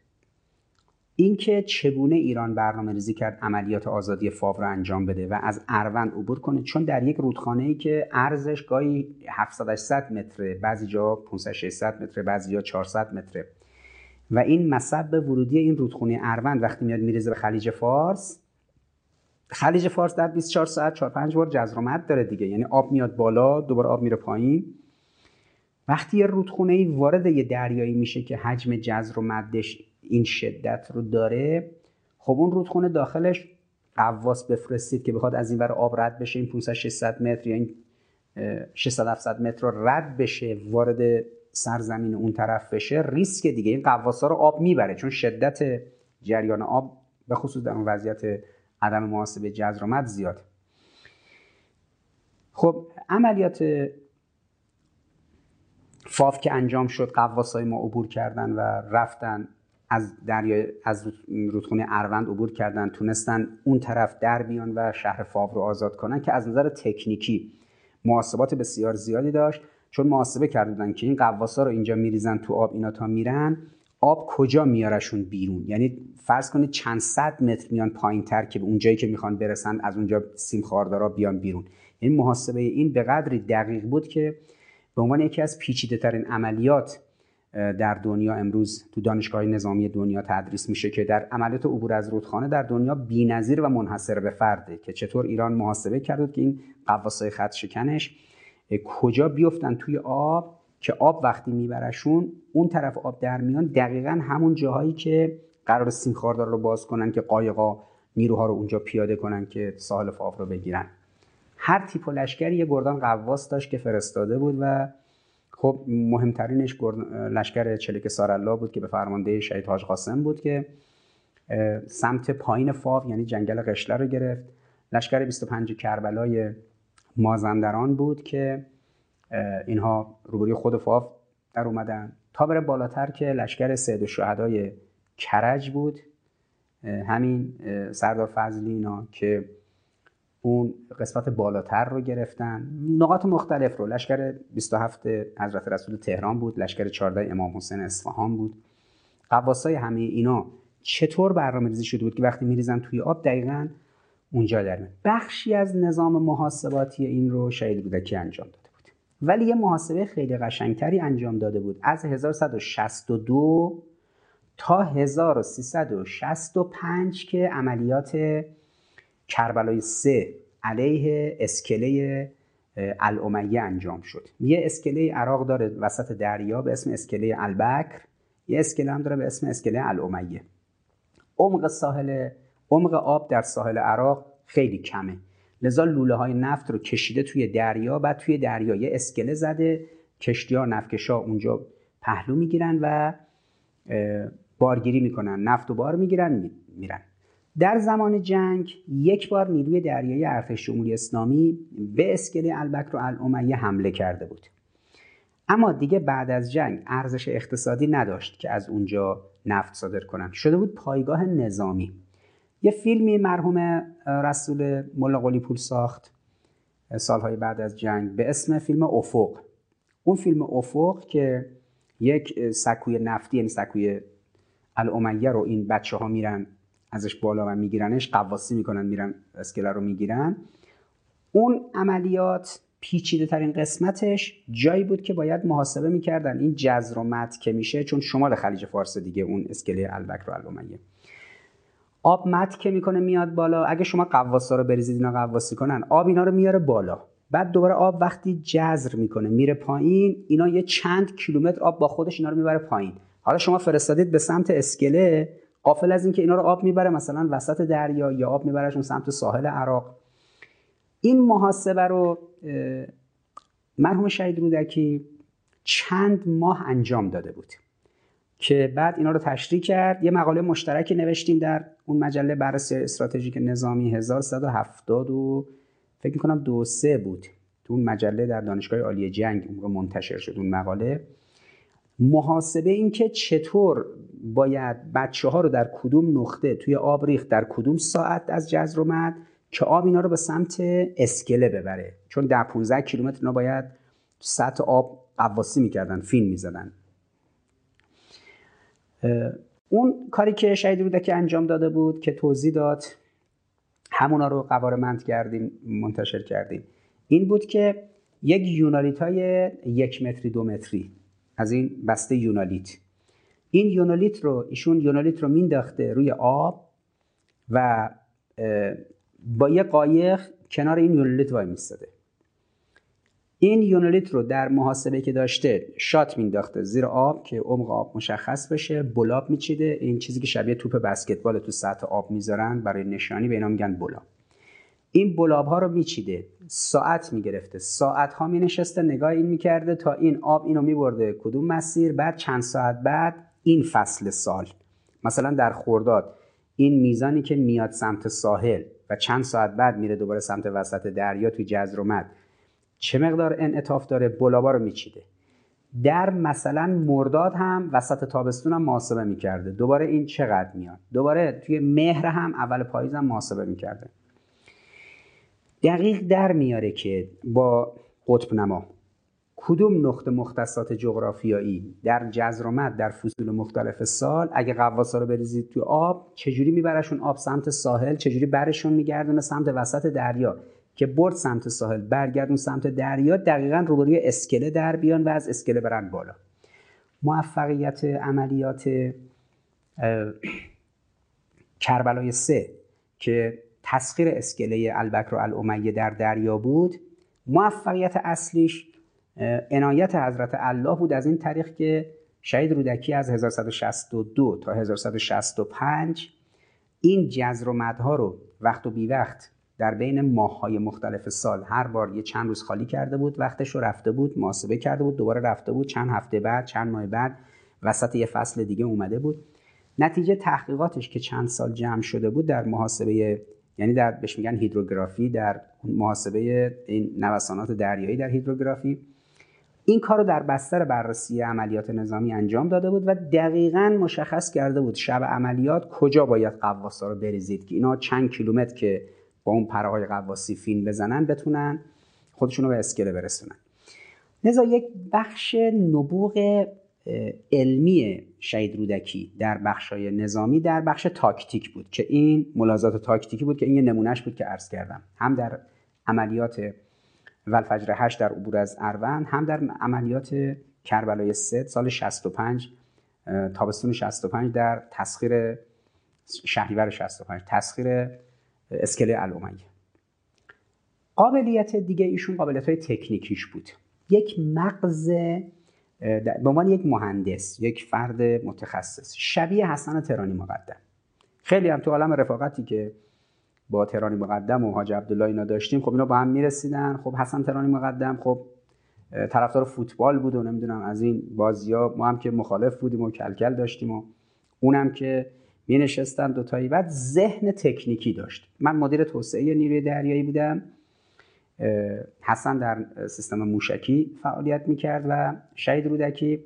اینکه چگونه ایران برنامه‌ریزی کرد عملیات آزادی فاو را انجام بده و از اروند عبور کنه، چون در یک رودخانه‌ای که عرضش گاهی 700-800 متره، بعضی جا 500-600 متره، بعضی جا 400 متره و این مصب ورودی این رودخانه اروند وقتی میاد میریزه به خلیج فارس، خلیج فارس در 24 ساعت 4-5 بار جزر و مد داره دیگه، یعنی آب میاد بالا دوباره آب میره پایین. وقتی یه رودخونه‌ای وارد یه دریایی میشه که حجم جزر و مدش این شدت رو داره، خب اون رودخونه داخلش قواس بفرستید که بخواد از این ور آب رد بشه، این 500-600 متر یا این 600-700 متر رو رد بشه وارد سرزمین اون طرف بشه، ریسک دیگه. این قواس‌ها رو آب میبره چون شدت جریان آب به خصوص در اون وضعیت عدم محاسبه جزر و مد زیاد. خب عملیات فاو که انجام شد، قواسای ما عبور کردن و رفتن از رودخونه اروند عبور کردن، تونستن اون طرف در بیان و شهر فاو رو آزاد کنن که از نظر تکنیکی محاسبات بسیار زیادی داشت، چون محاسبه کردن که این قواسا رو اینجا میریزن تو آب، اینا تا میرن آب کجا میارشون بیرون، یعنی فرض کنید چند صد متر میان پایین‌تر که به اون جایی که میخوان برسن از اونجا سیم خاردارا بیان بیرون. یعنی محاسبه این به قدری دقیق بود که به عنوان یکی از پیچیده‌ترین عملیات در دنیا امروز تو دانشگاه‌های نظامی دنیا تدریس میشه که در عملیات عبور از رودخانه در دنیا بی‌نظیر و منحصر به فرده که چطور ایران محاسبه کرد که این قواسای خط شکنش کجا بیفتن توی آب که آب وقتی میبرشون اون طرف آب در میان دقیقاً همون جاهایی که قرار سیم خاردار رو باز کنن که قایقا نیروها رو اونجا پیاده کنن که ساحل فاو رو بگیرن. هر تیپ و لشکری یه گردان قواس داشت که فرستاده بود و خب مهمترینش لشکر چلیک سارالله بود که به فرمانده شهید حاج قاسم بود که سمت پایین فاو یعنی جنگل قشله رو گرفت. لشکر 25 کربلای مازندران بود که اینها روبروی خود فاو در اومدن تا بره بالاتر که لشکر سید و شهدای کرج بود، همین سردار فضلی اینا که اون قسمت بالاتر رو گرفتن، نقاط مختلف رو. لشکر 27 حضرت رسول تهران بود، لشکر 14 امام حسین اصفهان بود. قواسای همه اینا چطور برنامه‌ریزی شده بود که وقتی میریزن توی آب دقیقاً اونجا در میاد. بخشی از نظام محاسباتی این رو شهید رودکی انجام داده بود، ولی یه محاسبه خیلی قشنگتری انجام داده بود. از 1162 تا 1365 که عملیات کربلای 3 علیه اسکله الامیه انجام شد. یه اسکله عراق داره وسط دریا به اسم اسکله البکر، یه اسکله هم داره به اسم اسکله الامیه. عمق آب در ساحل عراق خیلی کمه، لذا لوله های نفت رو کشیده توی دریا، بعد توی دریا یه اسکله زده، کشتی‌ها نفتکشا اونجا پهلو میگیرن و بارگیری میکنن، نفت و بار میگیرن میرن. در زمان جنگ یک بار نیروی دریایی ارتش جمهوری اسلامی به اسکله البکر و الامیه حمله کرده بود، اما دیگه بعد از جنگ ارزش اقتصادی نداشت که از اونجا نفت صادر کنن، شده بود پایگاه نظامی. یه فیلمی مرحوم رسول ملا قولی پور ساخت سالهای بعد از جنگ به اسم فیلم افق. اون فیلم افق که یک سکوی نفتی، یعنی سکوی الامیه رو این بچه ها میرن ازش بالا و میگیرنش، قواسی میکنن، میرن اسکله رو میگیرن. اون عملیات پیچیده ترین قسمتش جایی بود که باید محاسبه میکردن این جزر و مد که میشه، چون شمال خلیج فارس دیگه اون اسکله البکر و الامیه آب مد که میکنه میاد بالا، اگه شما قواسا رو بریزید اینا قواسی کنن، آب اینا رو میاره بالا، بعد دوباره آب وقتی جزر میکنه میره پایین، اینا یه چند کیلومتر آب با خودش اینا رو میبره پایین. حالا شما فرستادید به سمت اسکله، غافل از اینکه اینا رو آب میبره مثلا وسط دریا یا آب میبرهشون سمت ساحل عراق. این محاسبه رو مرحوم شهید رودکی چند ماه انجام داده بود که بعد اینا رو تشریح کرد. یه مقاله مشترکی نوشتیم در اون مجله بررسی استراتژیک نظامی 1170 و فکر می‌کنم 23 بود، تو اون مجله در دانشگاه عالی جنگ اون منتشر شد اون مقاله. محاسبه این که چطور باید بچه‌ها رو در کدوم نقطه توی آب ریخت، در کدوم ساعت از جزر و مد که آب اینا رو به سمت اسکله ببره، چون در 15 کیلومتر اینا باید سطح آب قواسی میکردن، فین میزدن. اون کاری که شهید رودکی انجام داده بود که توضیح داد، همونا رو قوارمند کردیم منتشر کردیم، این بود که یک یونالیتای 1 متری 2 متری از این بسته یونالیت، این یونالیت رو ایشون مینداخته روی آب و با یه قایق کنار این یونالیت وای میستاده. این یونالیت رو در محاسبه که داشته شات مینداخته زیر آب که عمق آب مشخص بشه، بلاب میچیده، این چیزی که شبیه توپ بسکتبال تو سطح آب میذارن برای نشانی، به اینا میگن بلاب. این بلاب ها رو میچیده، ساعت میگرفته، ساعت ها مینشسته نگاه این میکرده تا این آب اینو میبرده کدوم مسیر، بعد چند ساعت بعد این فصل سال مثلا در خرداد این میزانی که میاد سمت ساحل و چند ساعت بعد میره دوباره سمت وسط دریا توی جزر و مد چه مقدار انعطاف داره، بلابا رو میچیده. در مثلا مرداد هم وسط تابستون هم محاسبه میکرده، دوباره این چقدر میاد، دوباره توی مهر هم اول پاییز هم محاسبه میکرده. دقیق در میاره که با قطب نما کدوم نقطه مختصات جغرافیایی در جزر و مد در فصول مختلف سال اگه قواسا رو بریزید تو آب چجوری میبرشون آب سمت ساحل، چجوری برشون میگردونه سمت وسط دریا، که برد سمت ساحل برگردون سمت دریا، دقیقاً روبروی اسکله در بیان و از اسکله برن بالا. موفقیت عملیات کربلای 3 که تسخیر اسکله البکر و الامیه در دریا بود، موفقیت اصلیش عنایت حضرت الله بود از این طریق که شهید رودکی از 1162 تا 1165 این جزر و مدها رو وقت و بی وقت در بین ماه‌های مختلف سال هر بار یه چند روز خالی کرده بود، وقتش رو رفته بود، محاسبه کرده بود، دوباره رفته بود، چند هفته بعد، چند ماه بعد وسط یه فصل دیگه اومده بود. نتیجه تحقیقاتش که چند سال جمع شده بود در محاسبه، یعنی در بهش میگن هیدروگرافی، در محاسبه این نوسانات دریایی در هیدروگرافی، این کار رو در بستر بررسی عملیات نظامی انجام داده بود و دقیقاً مشخص کرده بود شب عملیات کجا باید قواسا رو بریزید که اینا چند کیلومتر که با اون پرهای قواسی فین بزنن بتونن خودشون رو به اسکله برسونن. لذا یک بخش نبوغ علمی شهید رودکی در بخشای نظامی در بخش تاکتیک بود که این ملاحظات تاکتیکی بود که این یه نمونهش بود که عرض کردم، هم در عملیات والفجر 8 در عبور از اروند، هم در عملیات کربلای 3 سال 65 تابستون 65 در تسخیر شهریور 65 تسخیر اسکله الامیه. قابلیت دیگه ایشون قابلیت‌های تکنیکیش بود، یک مغز به عنوان یک مهندس، یک فرد متخصص شبیه حسن تهرانی مقدم. خیلی هم تو عالم رفاقتی که با تهرانی مقدم و حاج عبدالله اینا داشتیم، خب اینا با هم میرسیدن، خب حسن تهرانی مقدم خب طرفدار فوتبال بود و نمیدونم از این بازی‌ها، ما هم که مخالف بودیم و کلکل داشتیم و اونم که می نشستن دوتایی. بعد ذهن تکنیکی داشت. من مدیر توسعه نیروی دریایی بودم، حسن در سیستم موشکی فعالیت میکرد و شهید رودکی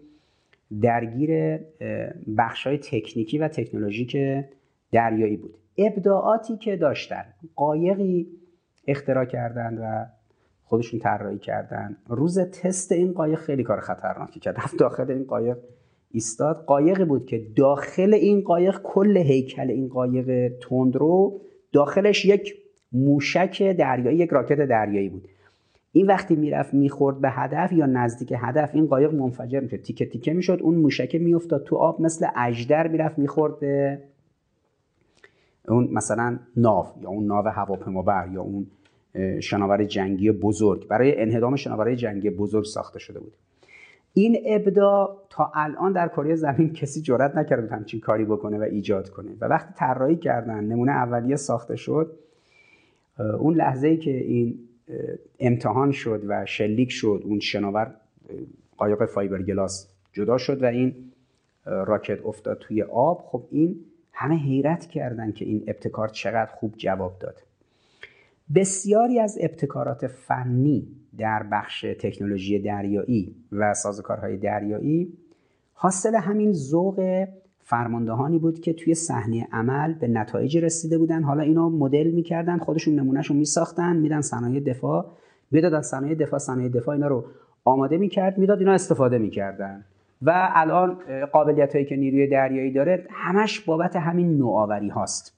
درگیر بخش‌های تکنیکی و تکنولوژیک دریایی بود. ابداعاتی که داشتن، قایقی اختراع کردند و خودشون طراحی کردن. روز تست این قایق خیلی کار خطرناکی کرد، رفت داخل این قایق ایستاد. قایقی بود که داخل این قایق کل هیکل این قایق تندرو داخلش یک موشک دریایی، یک راکت دریایی بود. این وقتی میرفت میخورد به هدف یا نزدیک هدف، این قایق منفجر میشد، تیکه تیکه میشد، اون موشک میافتاد تو آب، مثل اژدر میرفت میخورد به اون مثلا ناو یا اون ناو هواپیمابر یا اون شناور جنگی بزرگ. برای انهدام شناورهای جنگی بزرگ ساخته شده بود. این ابداع تا الان در کره زمین کسی جرئت نکرده همچین کاری بکنه و ایجاد کنه. و وقتی طراحی کردن، نمونه اولیه ساخته شد، اون لحظه‌ای که این امتحان شد و شلیک شد، اون شناور قایق فایبرگلاس جدا شد و این راکت افتاد توی آب. خب این همه حیرت کردن که این ابتکار چقدر خوب جواب داد. بسیاری از ابتکارات فنی در بخش تکنولوژی دریایی و سازوکارهای دریایی حاصل همین ذوق فرماندهانی بود که توی صحنه عمل به نتایج رسیده بودن. حالا اینو مدل می‌کردن، خودشون نمونهشو می‌ساختن، میدادن صنایع دفاع، میدادن صنایع دفاع اینا رو آماده می‌کرد، میداد اینا استفاده می‌کردن. و الان قابلیتایی که نیروی دریایی داره همش بابت همین نوآوری هاست.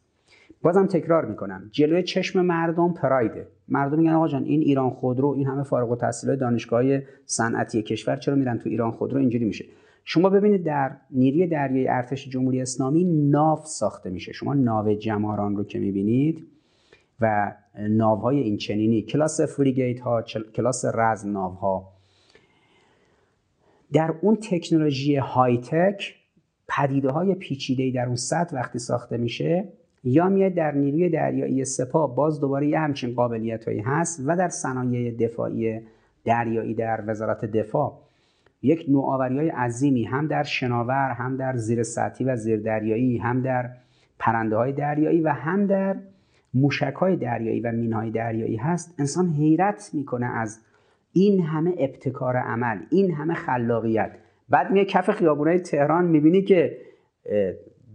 بازم تکرار میکنم، جلوی چشم مردم پرایده. مردم میگن آقا جان این ایران خودرو، این همه فارغ التحصیلای دانشگاه‌های صنعتی کشور چرا میرن تو ایران خودرو؟ اینجوری میشه. شما ببینید در نیروی دریایی ارتش جمهوری اسلامی ناو ساخته میشه. شما ناو جماران رو که میبینید و ناوهای این چنینی، کلاس فریگیت ها، کلاس رز ناوها، در اون تکنولوژی های تک پدیده های پیچیده‌ای در اون سطح وقتی ساخته میشه، یا میاد در نیروی دریایی سپاه باز دوباره یه همچین قابلیت‌هایی هست و در صنایع دفاعی دریایی در وزارت دفاع یک نوآوری‌های عظیمی هم در شناور، هم در زیر سطحی و زیر دریایی، هم در پرنده‌های دریایی و هم در موشک‌های دریایی و مین‌های دریایی هست. انسان حیرت میکنه از این همه ابتکار عمل، این همه خلاقیت. بعد میای کف خیابون‌های تهران میبینی که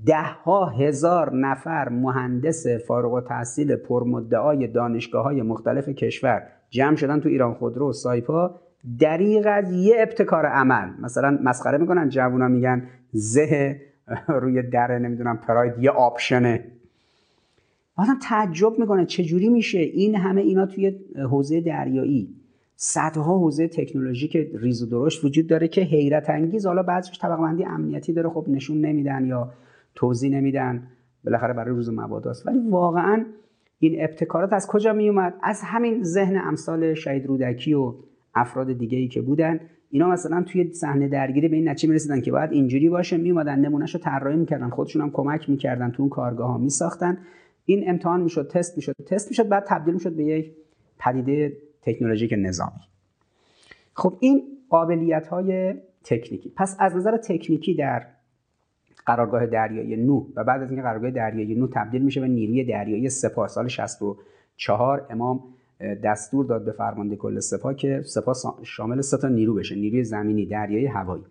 دهها هزار نفر مهندس فارغ التحصیل پرمدعای دانشگاه‌های مختلف کشور جمع شدن تو ایران خودرو و سایپا دریغ از یه ابتکار عمل. مثلا مسخره میکنن جوونا، میگن زه روی دره نمیدونم پراید یه آپشنه. آدم تعجب میکنه چجوری میشه این همه اینا توی حوزه دریایی. صدها حوزه تکنولوژیک ریز و درشت وجود داره که حیرت انگیز. حالا بعضیش طبقه بندی امنیتی داره، خب نشون نمیدن یا توضیح نمیدن، بالاخره برای روز مباداست. ولی واقعا این ابتکارات از کجا میومد؟ از همین ذهن امثال شهید رودکی و افراد دیگه‌ای که بودن. اینا مثلا توی صحنه درگیری به این نتیجه می‌رسیدن که باید اینجوری باشه، میومدن نمونهشو طراحی میکردن، خودشون هم کمک میکردن، تو اون کارگاه‌ها میساختن. این امتحان میشد، تست میشد، بعد تبدیل میشد به یک پدیده تکنولوژیک نظامی. خب این قابلیت‌های تکنیکی. پس از نظر تکنیکی در قرارگاه دریایی نو و بعد از اینکه قرارگاه دریایی نو تبدیل میشه به نیروی دریایی سپاه، سال 64 امام دستور داد به فرمانده کل سپاه که سپاه شامل 3 تا نیرو بشه، نیروی زمینی، دریایی، هوایی.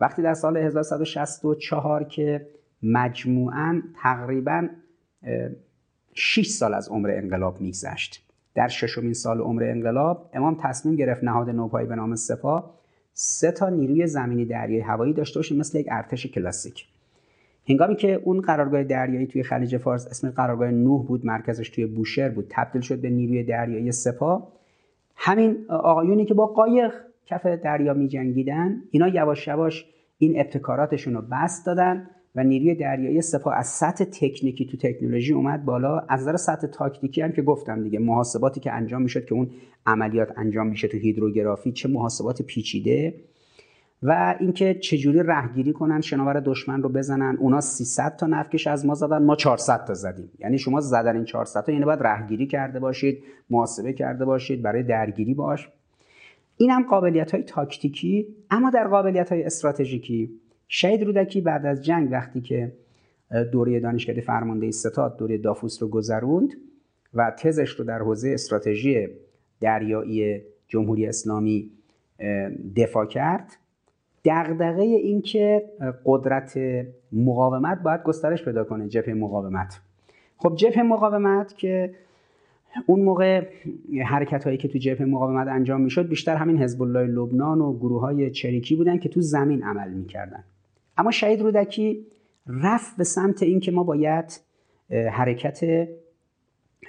وقتی در سال 1164 که مجموعاً تقریباً 6 سال از عمر انقلاب میگذشت، در 6مین سال عمر انقلاب امام تصمیم گرفت نهاد نوپایی به نام سپاه 3 تا نیروی زمینی، دریایی، هوایی داشته باشه مثل یک ارتش کلاسیک. هنگامی که اون قرارگاه دریایی توی خلیج فارس، اسم قرارگاه نوح بود، مرکزش توی بوشهر بود، تبدیل شد به نیروی دریایی سپاه. همین آقایونی که با قایق کف دریا می‌جنگیدن، اینا یواش یواش این ابتکاراتشون رو بسط دادن و نیروی دریایی سپاه از سطح تکنیکی تو تکنولوژی اومد بالا. از نظر سطح تاکتیکی هم که گفتم دیگه، محاسباتی که انجام می‌شد، که اون عملیات انجام میشه تو هیدروگرافی، چه محاسبات پیچیده، و اینکه چجوری راهگیری کنن، شناور دشمن رو بزنن. اونا 300 تا نفکش از ما زدن، ما 400 تا زدیم. یعنی شما زدن این 400 تا، یعنی باید راهگیری کرده باشید، محاسبه کرده باشید برای درگیری باش. این هم قابلیت‌های تاکتیکی. اما در قابلیت‌های استراتژیکی، شهید رودکی بعد از جنگ وقتی که دوره دانشکده فرماندهی ستاد، دوره دافوس رو گذروند و تزش رو در حوزه استراتژی دریایی جمهوری اسلامی دفاع کرد، دغدغه این که قدرت مقاومت باید گسترش پیدا کنه، جبهه مقاومت. خب جبهه مقاومت که اون موقع حرکت هایی که تو جبهه مقاومت انجام میشد بیشتر همین حزب الله لبنان و گروه های چریکی بودن که تو زمین عمل میکردن. اما شهید رودکی رفت به سمت این که ما باید حرکت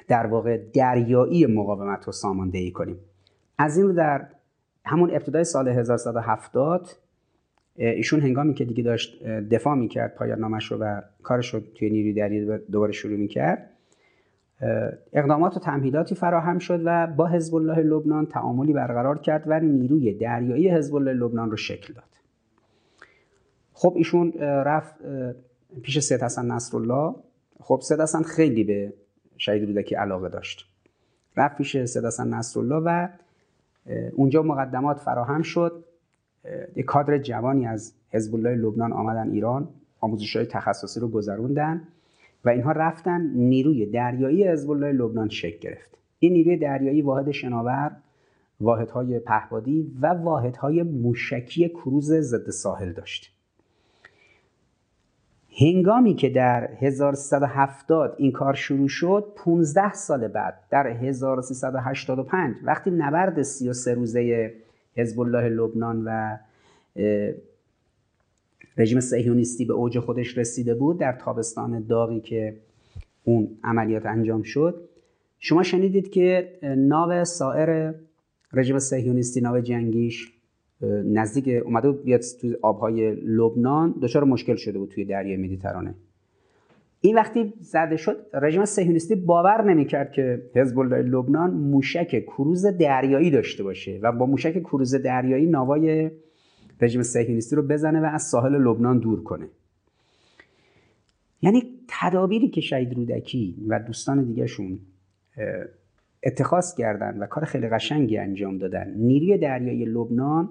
در واقع دریایی مقاومت رو ساماندهی کنیم. از این رو در همون ابتدای سال 1170 ایشون هنگامی که دیگه داشت دفاع میکرد پایان نامش رو و کارش رو توی نیروی دریایی دوباره شروع میکرد، اقدامات و تمهیداتی فراهم شد و با حزب الله لبنان تعاملی برقرار کرد و نیروی دریایی حزب الله لبنان رو شکل داد. خب ایشون رفت پیش سید حسن نصرالله. خب سید حسن خیلی به شهید رودکی علاقه داشت، رفت پیش سید حسن نصرالله و اونجا مقدمات فراهم شد. یک کادر جوانی از حزب الله لبنان آمدن ایران، آموزش‌های تخصصی رو گذروندن و اینها رفتن نیروی دریایی حزب الله لبنان شکل گرفت. این نیروی دریایی واحد شناور، واحدهای پهپادی و واحدهای موشکی کروز ضد ساحل داشت. هنگامی که در 1370 این کار شروع شد، 15 سال بعد در 1385 وقتی نبرد 33 روزه حزب الله لبنان و رژیم صهیونیستی به اوج خودش رسیده بود، در تابستان داغی که اون عملیات انجام شد، شما شنیدید که ناو سایر رژیم صهیونیستی، ناو جنگیش نزدیک اومده بود بیاد توی آبهای لبنان، دچار مشکل شده بود توی دریای مدیترانه. این وقتی زده شد، رژیم صهیونیستی باور نمی‌کرد که حزب الله لبنان موشک کروز دریایی داشته باشه و با موشک کروز دریایی ناوای رژیم صهیونیستی رو بزنه و از ساحل لبنان دور کنه. یعنی تدابیری که شهید رودکی و دوستان دیگه‌شون اتخاذ کردند و کار خیلی قشنگی انجام دادن، نیروی دریایی لبنان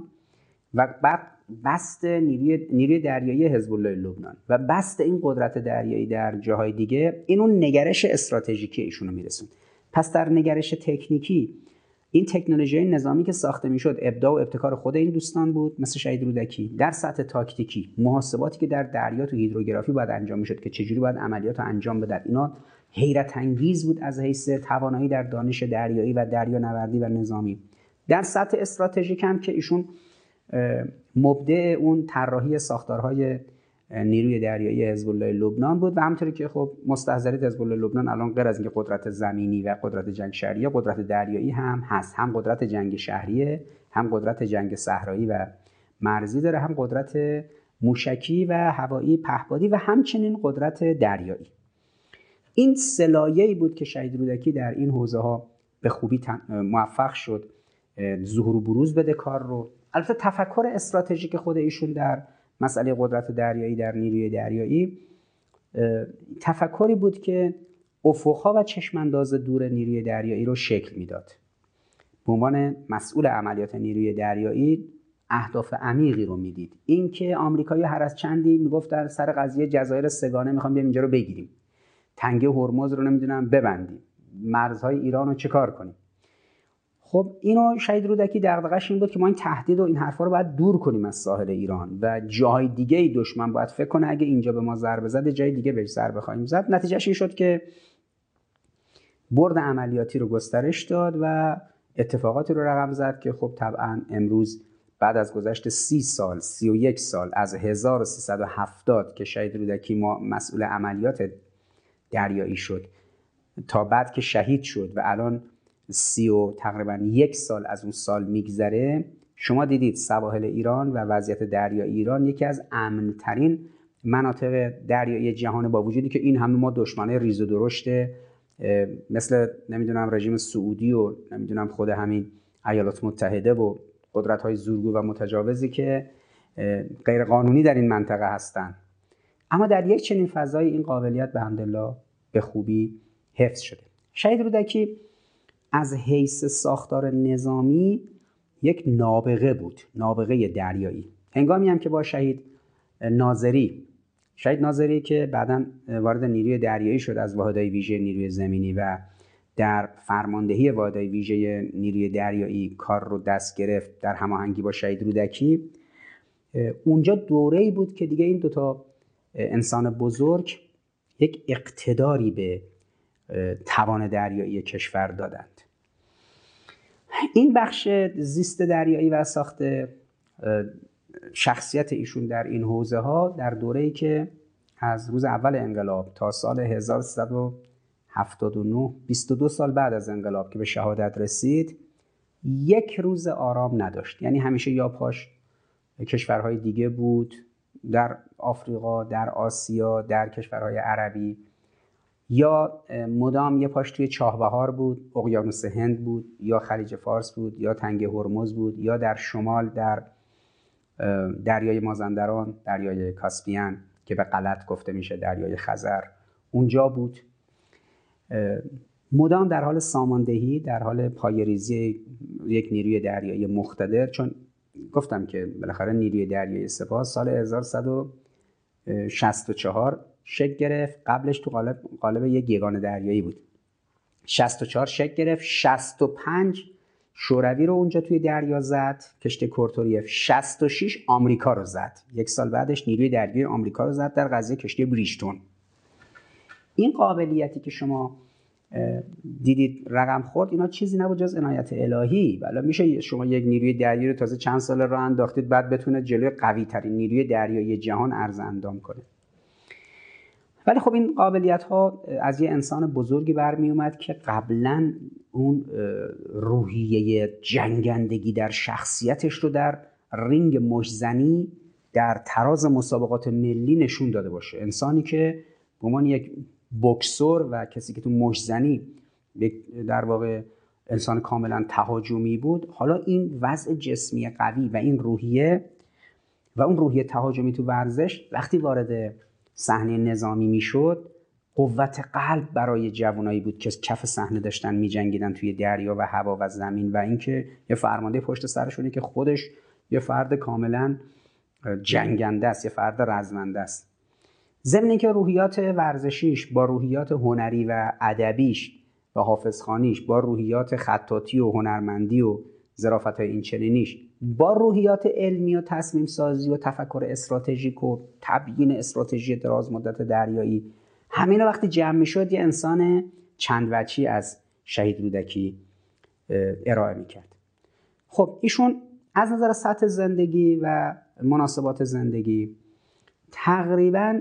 و بعد بست نیروی دریایی حزب الله لبنان و بست این قدرت دریایی در جاهای دیگه، این اون نگرش استراتژیکی ایشونو میرسوند. پس در نگرش تکنیکی، این تکنولوژی نظامی که ساخته میشد ابداع و ابتکار خود این دوستان بود، مثل شهید رودکی. در سطح تاکتیکی، محاسباتی که در دریا تو هیدروگرافی باید انجام میشد که چجوری باید عملیات انجام بدن، اینا حیرت انگیز بود از حیث توانایی در دانش دریایی و دریانوردی و نظامی. در سطح استراتژیک هم که ایشون مبدع اون طراحی ساختارهای نیروی دریایی حزب الله لبنان بود و همونطوری که خب مستحضرات حزب الله لبنان الان غیر از اینکه قدرت زمینی و قدرت جنگ شهریه، قدرت دریایی هم هست. هم قدرت جنگ شهریه، هم قدرت جنگ صحرایی و مرزی داره، هم قدرت موشکی و هوایی پهپادی و همچنین قدرت دریایی. این سلایه‌ای بود که شهید رودکی در این حوزه‌ها به خوبی موفق شد ظهور و بروز بده کار رو. البته تفکر استراتژیک خود ایشون در مسئله قدرت دریایی در نیروی دریایی تفکری بود که افق‌ها و چشم‌انداز دور نیروی دریایی رو شکل میداد. به عنوان مسئول عملیات نیروی دریایی اهداف عمیقی رو میدید. اینکه آمریکایی هر از چندی میگفت در سر قضیه جزایر سگانه میخوام بیام اینجا رو بگیریم، تنگه هرمز رو نمیدونم ببندیم، مرزهای ایران رو چکار کنیم. خب اینو شهید رودکی دغدغه‌اش این بود که ما این تهدید و این حرفا رو باید دور کنیم از ساحل ایران و جای دیگه دشمن باید فکر کنه اگه اینجا به ما ضربه زد جای دیگه بهش ضربه خواهیم زد. نتیجهش این شد که برد عملیاتی رو گسترش داد و اتفاقاتی رو رقم زد که خب طبعا امروز بعد از گذشت 31 سال از 1370 که شهید رودکی ما مسئول عملیات دریایی شد تا بعد که شهید شد و الان تقریبا 1 سال از اون سال میگذره، شما دیدید سواحل ایران و وضعیت دریایی ایران یکی از امن‌ترین مناطق دریایی جهان، با وجودی که این همه ما دشمنای ریز و درشت مثل نمیدونم رژیم سعودی و نمیدونم خود همین ایالات متحده و قدرت‌های زورگو و متجاوزی که غیر قانونی در این منطقه هستند، اما در یک چنین فضای این قابلیت به حمدالله به خوبی حفظ شده. شهید رودکی از حیث ساختار نظامی یک نابغه بود، نابغه دریایی. هنگامی هم که با شهید ناظری که بعداً وارد نیروی دریایی شد از واحدهای ویژه نیروی زمینی و در فرماندهی واحدهای ویژه نیروی دریایی کار رو دست گرفت در هماهنگی با شهید رودکی، اونجا دوره‌ای بود که دیگه این دوتا انسان بزرگ یک اقتداری به توان دریایی کشور دادند. این بخش زیست دریایی و ساخت شخصیت ایشون در این حوزه ها در دوره‌ای که از روز اول انقلاب تا سال 1379 22 سال بعد از انقلاب که به شهادت رسید یک روز آرام نداشت، یعنی همیشه یا پاش کشورهای دیگه بود، در آفریقا، در آسیا، در کشورهای عربی، یا مدام یه پاش توی چاهبهار بود، اقیانوس هند بود، یا خلیج فارس بود، یا تنگه هرمز بود، یا در شمال در دریای مازندران، دریای کاسپیان که به غلط گفته میشه دریای خزر، اونجا بود. مدام در حال ساماندهی، در حال پایه‌ریزی یک نیروی دریایی مقتدر، چون گفتم که بالاخره نیروی دریایی سپاه سال 1164 شکل گرفت، قبلش تو قالب یک یگان دریایی بود. 64 شکل گرفت، 65 شوروی رو اونجا توی دریا زد، کشت کورتوریف. 66 آمریکا رو زد، یک سال بعدش نیروی دریایی آمریکا رو زد در قضیه کشتی بریشتون. این قابلیتی که شما دیدید رقم خورد، اینا چیزی نبود جز عنایت الهی. بلا میشه شما یک نیروی دریایی رو تازه چند سال راه انداختید بعد بتونه جلوی قوی ترین نیروی دریایی جهان عرض اندام کنه. ولی خب این قابلیت ها از یه انسان بزرگی برمی اومد که قبلا اون روحیه جنگندگی در شخصیتش رو در رینگ مشزنی در تراز مسابقات ملی نشون داده باشه. انسانی که به عنوان یک بوکسور و کسی که تو مشزنی در واقع انسان کاملا تهاجمی بود، حالا این وضع جسمی قوی و این روحیه و اون روحیه تهاجمی تو ورزش وقتی وارد صحنه نظامی میشد، قوت قلب برای جوانایی بود که کف صحنه داشتن میجنگیدن توی دریا و هوا و زمین، و اینکه یه فرمانده پشت سرشونه که خودش یه فرد کاملا جنگنده است، یه فرد رزمنده است. ضمن اینکه روحیات ورزشیش با روحیات هنری و ادبیش و حافظخانیش با روحیات خطاطی و هنرمندی و ظرافت‌های اینچنینیش با روحیات علمی و تصمیم سازی و تفکر استراتژیک و تبیین استراتژی دراز مدت دریایی، همینا وقتی جمع می‌شد یه انسان چند وجهی از شهید رودکی ارائه می‌کرد. خب ایشون از نظر سطح زندگی و مناسبات زندگی تقریبا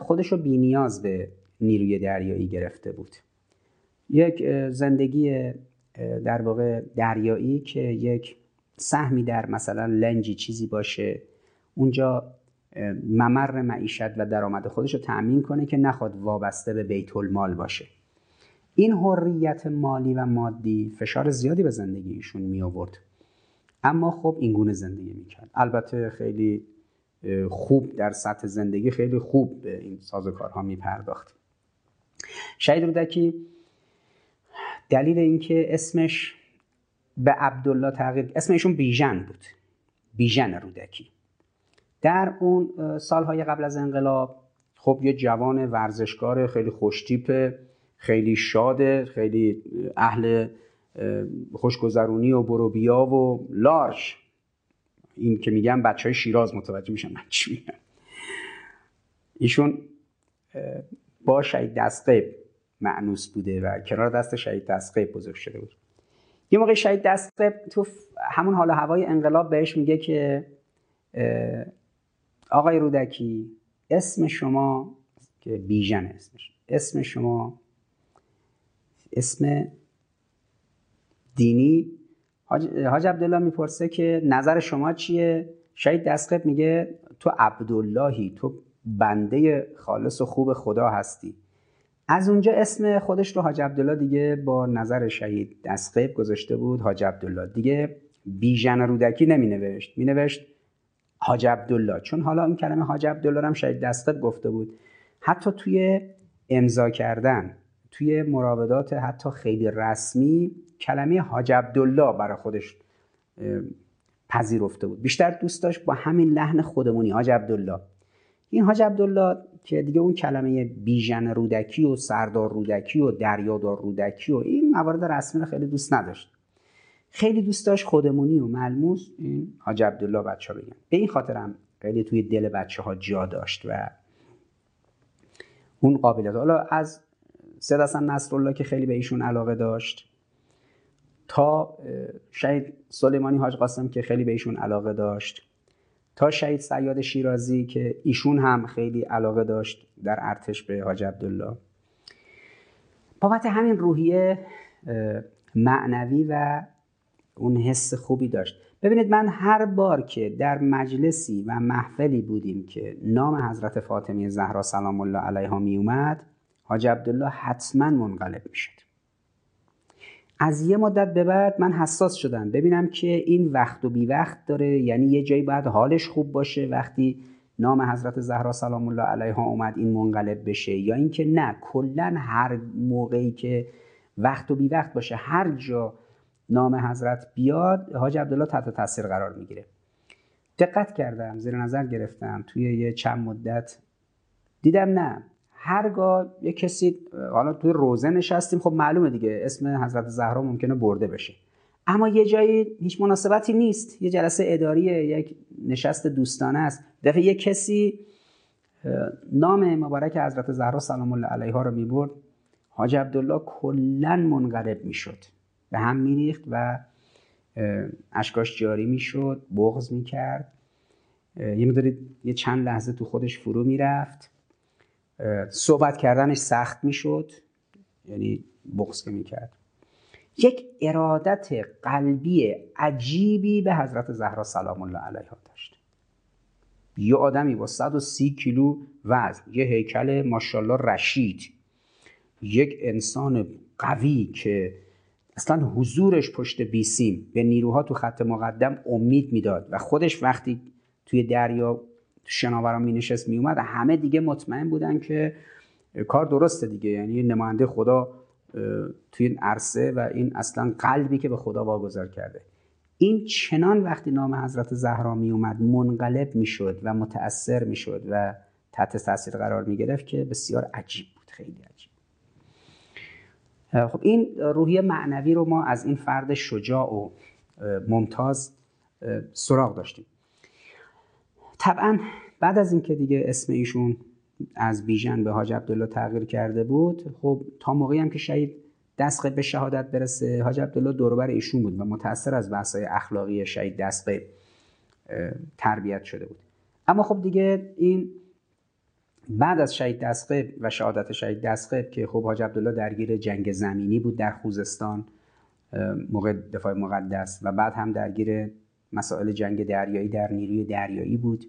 خودشو بی نیاز به نیروی دریایی گرفته بود. یک زندگی در واقع دریایی که یک سهمی در مثلا لنجی چیزی باشه، اونجا ممر معیشت و درآمد خودشو تأمین کنه که نخواد وابسته به بیت المال باشه. این حریت مالی و مادی فشار زیادی به زندگیشون می آورد، اما خب این گونه زندگی میکرد. البته خیلی خوب در سطح زندگی، خیلی خوب به این سازوکارها میپرداخت. شهید رودکی دلیل اینکه اسمش به عبدالله تغییر، اسمشون بیژن بود، بیژن رودکی. در اون سالهای قبل از انقلاب خب یه جوان ورزشکار خیلی خوشتیپه، خیلی شاده، خیلی اهل خوشگذرونی و بروبیا و لارش. این که میگم بچه های شیراز متوجه میشن من چی میگم. ایشون با شهید دستغیب معنوس بوده و کنار دست شهید دستغیب بزرگ شده بود. یه موقع شهید دستغیب تو همون حال و هوای انقلاب بهش میگه که آقای رودکی اسم شما که بیژن اسمش، اسم شما اسم دینی. حاج عبدالله میپرسه که نظر شما چیه؟ شهید دستغیب میگه تو عبداللهی، تو بنده خالص و خوب خدا هستی. از اونجا اسم خودش رو حاج عبدالله دیگه با نظر شهید دستغیب گذاشته بود حاج عبدالله، دیگه بیژن رودکی نمینوشت، مینوشت حاج عبدالله، چون حالا این کلمه حاج عبدالله رو هم شهید دستغیب گفته بود. حتی توی امضا کردن، توی مراودات حتی خیلی رسمی، کلمه حاج عبدالله برای خودش پذیرفته بود. بیشتر دوست داشت با همین لحن خودمونی حاج عبدالله. این حاج عبدالله که دیگه اون کلمه بیژن رودکی و سردار رودکی و دریادار رودکی و این موارد رسمی رو خیلی دوست نداشت. خیلی دوست داشت خودمونی و ملموس این حاج عبدالله بچه‌ها بگن. به این خاطر هم خیلی توی دل بچه‌ها جا داشت و اون قابلیت. حالا از سید حسن نصرالله که خیلی به ایشون علاقه داشت تا شهید سلیمانی حاج قاسم که خیلی به ایشون علاقه داشت تا شهید صیاد شیرازی که ایشون هم خیلی علاقه داشت در ارتش به حاج عبدالله. بابت همین روحیه معنوی و اون حس خوبی داشت. ببینید من هر بار که در مجلسی و محفلی بودیم که نام حضرت فاطمه زهرا سلام الله علیها می اومد، حاج عبدالله حتما منقلب می شد. از یه مدت به بعد من حساس شدم ببینم که این وقت و بی وقت داره، یعنی یه جایی باید حالش خوب باشه وقتی نام حضرت زهرا سلام الله علیها اومد این منقلب بشه، یا اینکه نه کلا هر موقعی که وقت و بی وقت باشه هر جا نام حضرت بیاد حاج عبدالله تحت تاثیر قرار میگیره. دقت کردم، زیر نظر گرفتم، توی یه چند مدت دیدم نه هرگاه یه کسی، حالا توی روزه نشستیم خب معلومه دیگه اسم حضرت زهرا ممکنه برده بشه، اما یه جایی هیچ مناسبتی نیست، یه جلسه اداریه، یک نشست دوستانه است، دفعه یه کسی نام مبارک حضرت زهرا سلام الله علیها رو میبرد، حاج عبدالله کلا منقلب میشد، به هم میریخت و اشکاش جاری میشد، بغض میکرد، یه مداری یه چند لحظه تو خودش فرو میرفت، صحبت کردنش سخت میشد، یعنی بغض میکرد. یک ارادت قلبی عجیبی به حضرت زهرا سلام الله علیها داشت. یه آدمی با 130 کیلو وزن، یه هیکل ماشاءالله رشید، یک انسان قوی که اصلا حضورش پشت بیسیم به نیروها تو خط مقدم امید میداد و خودش وقتی توی دریا شناوران می نشست می اومد همه دیگه مطمئن بودن که کار درسته دیگه، یعنی نماینده خدا توی این عرصه و این اصلا قلبی که به خدا واگذار کرده. این چنان وقتی نام حضرت زهرا می اومد منقلب می شد و متأثر می شد و تحت تاثیر قرار می گرفت که بسیار عجیب بود، خیلی عجیب. خب این روحیه معنوی رو ما از این فرد شجاع و ممتاز سراغ داشتیم. طبعا بعد از اینکه دیگه اسم ایشون از بیژن به حاج عبدالله تغییر کرده بود، خب تا موقعی هم که شهید دستغیب به شهادت برسه حاج عبدالله دوروبر ایشون بود و متأثر از بحث‌های اخلاقی شهید دستغیب تربیت شده بود. اما خب دیگه این بعد از شهید دستغیب و شهادت شهید دستغیب که خب حاج عبدالله درگیر جنگ زمینی بود در خوزستان موقع دفاع مقدس و بعد هم درگیر مسائل جنگ دریایی در نیروی دریایی بود،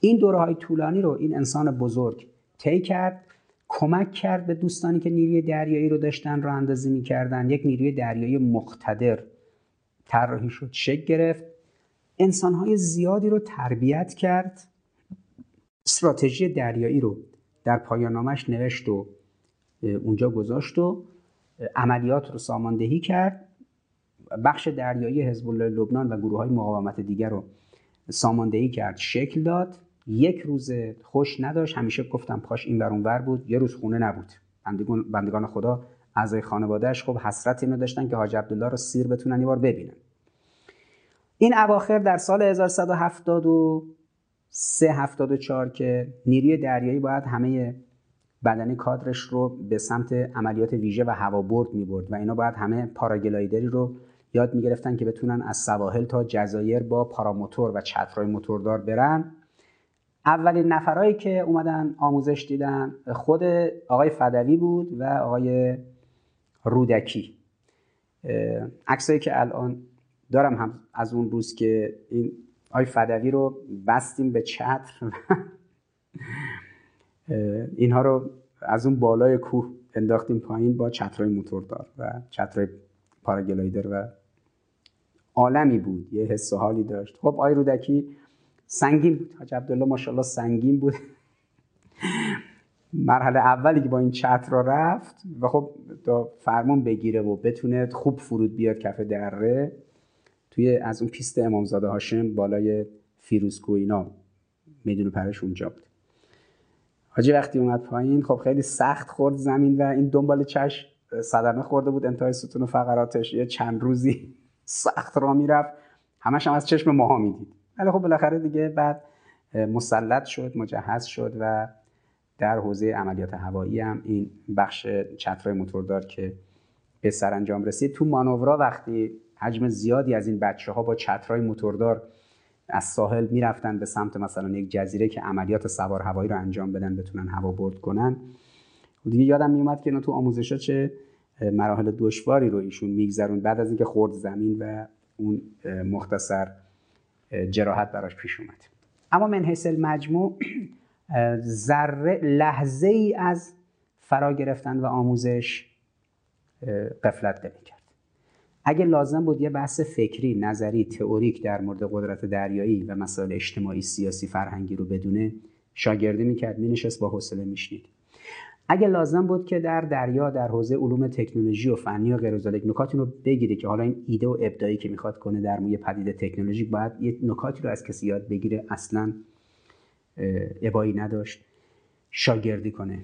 این دوره‌های طولانی رو این انسان بزرگ طی کرد، کمک کرد به دوستانی که نیروی دریایی رو داشتن راه اندازی می‌کردن، یک نیروی دریایی مقتدر طراحی شد، شکل گرفت، انسان‌های زیادی رو تربیت کرد، استراتژی دریایی رو در پایان نامش نوشت و اونجا گذاشت و عملیات رو ساماندهی کرد، بخش دریایی حزب الله لبنان و گروه‌های مقاومت دیگر رو ساماندهی کرد، شکل داد. یک روز خوش نداشت، همیشه گفتم پاش این ور اون ور بود، یه روز خونه نبود. بندگان خدا اعضای خانواده‌اش خب حسرت اینو داشتن که حاج عبدالله رو سیر بتونن یه بار ببینن. این اواخر در سال 1173 74 که نیروی دریایی باید همه بدنه کادرش رو به سمت عملیات ویژه و هوابرد می‌برد و اینا باید همه پاراگلایدری رو یاد می‌گرفتن که بتونن از سواحل تا جزایر با پاراموتور و چترهای موتوردار برن. اولین نفرایی که اومدن آموزش دیدن خود آقای فدوی بود و آقای رودکی. عکسایی که الان دارم هم از اون روز که این آقای فدوی رو بستیم به چتر اینها رو از اون بالای کوه انداختیم پایین با چترهای موتوردار و چترهای پاراگلایدر و عالمی بود، یه حس و حالی داشت. خب آقای رودکی سنگین بود، حاج عبدالله ماشاءالله سنگین بود. مرحله اولی که با این چتر را رفت و خب تا فرمون بگیره و بتونه خوب فرود بیاد کف دره، توی از اون پیست امامزاده هاشم بالای فیروزکوه اینا میدون پرش اونجا بود. حاجی وقتی اومد پایین خب خیلی سخت خورد زمین و این دنبال چش صدمه خورده بود انتهای ستون و فقراتش، یه چند روزی سخت را میرفت، همش هم از چشم ماها میدید. ولی خب بالاخره دیگه بعد مسلط شد، مجهز شد و در حوزه عملیات هوایی هم این بخش چترهای موتوردار که به سرانجام رسید. تو مانورا وقتی حجم زیادی از این بچه‌ها با چترهای موتوردار از ساحل میرفتن به سمت مثلا یک جزیره که عملیات سوار هوایی رو انجام بدن، بتونن هوا برد کنن، دیگه یادم میومد که اینا تو آموزشا چه مراحل دشواری رو ایشون میگذرون بعد از اینکه خورد زمین و اون مختصر جراحت براش پیش اومد. اما من حیث المجموع ذره لحظه ای از فرا گرفتن و آموزش غفلت نمی‌کرد. اگه لازم بود یه بحث فکری، نظری، تئوریک در مورد قدرت دریایی و مسائل اجتماعی، سیاسی، فرهنگی رو بدونه، شاگردی میکرد، مینشست با حوصله میشنید. اگه لازم بود که در دریا در حوزه علوم تکنولوژی و فنی و غیر از ذلک نکاتی رو بگیره که حالا این ایده و ابداعی که میخواد کنه در موی پدیده تکنولوژیک باید یه نکاتی رو از کسی یاد بگیره، اصلا ابایی نداشت، شاگردی کنه.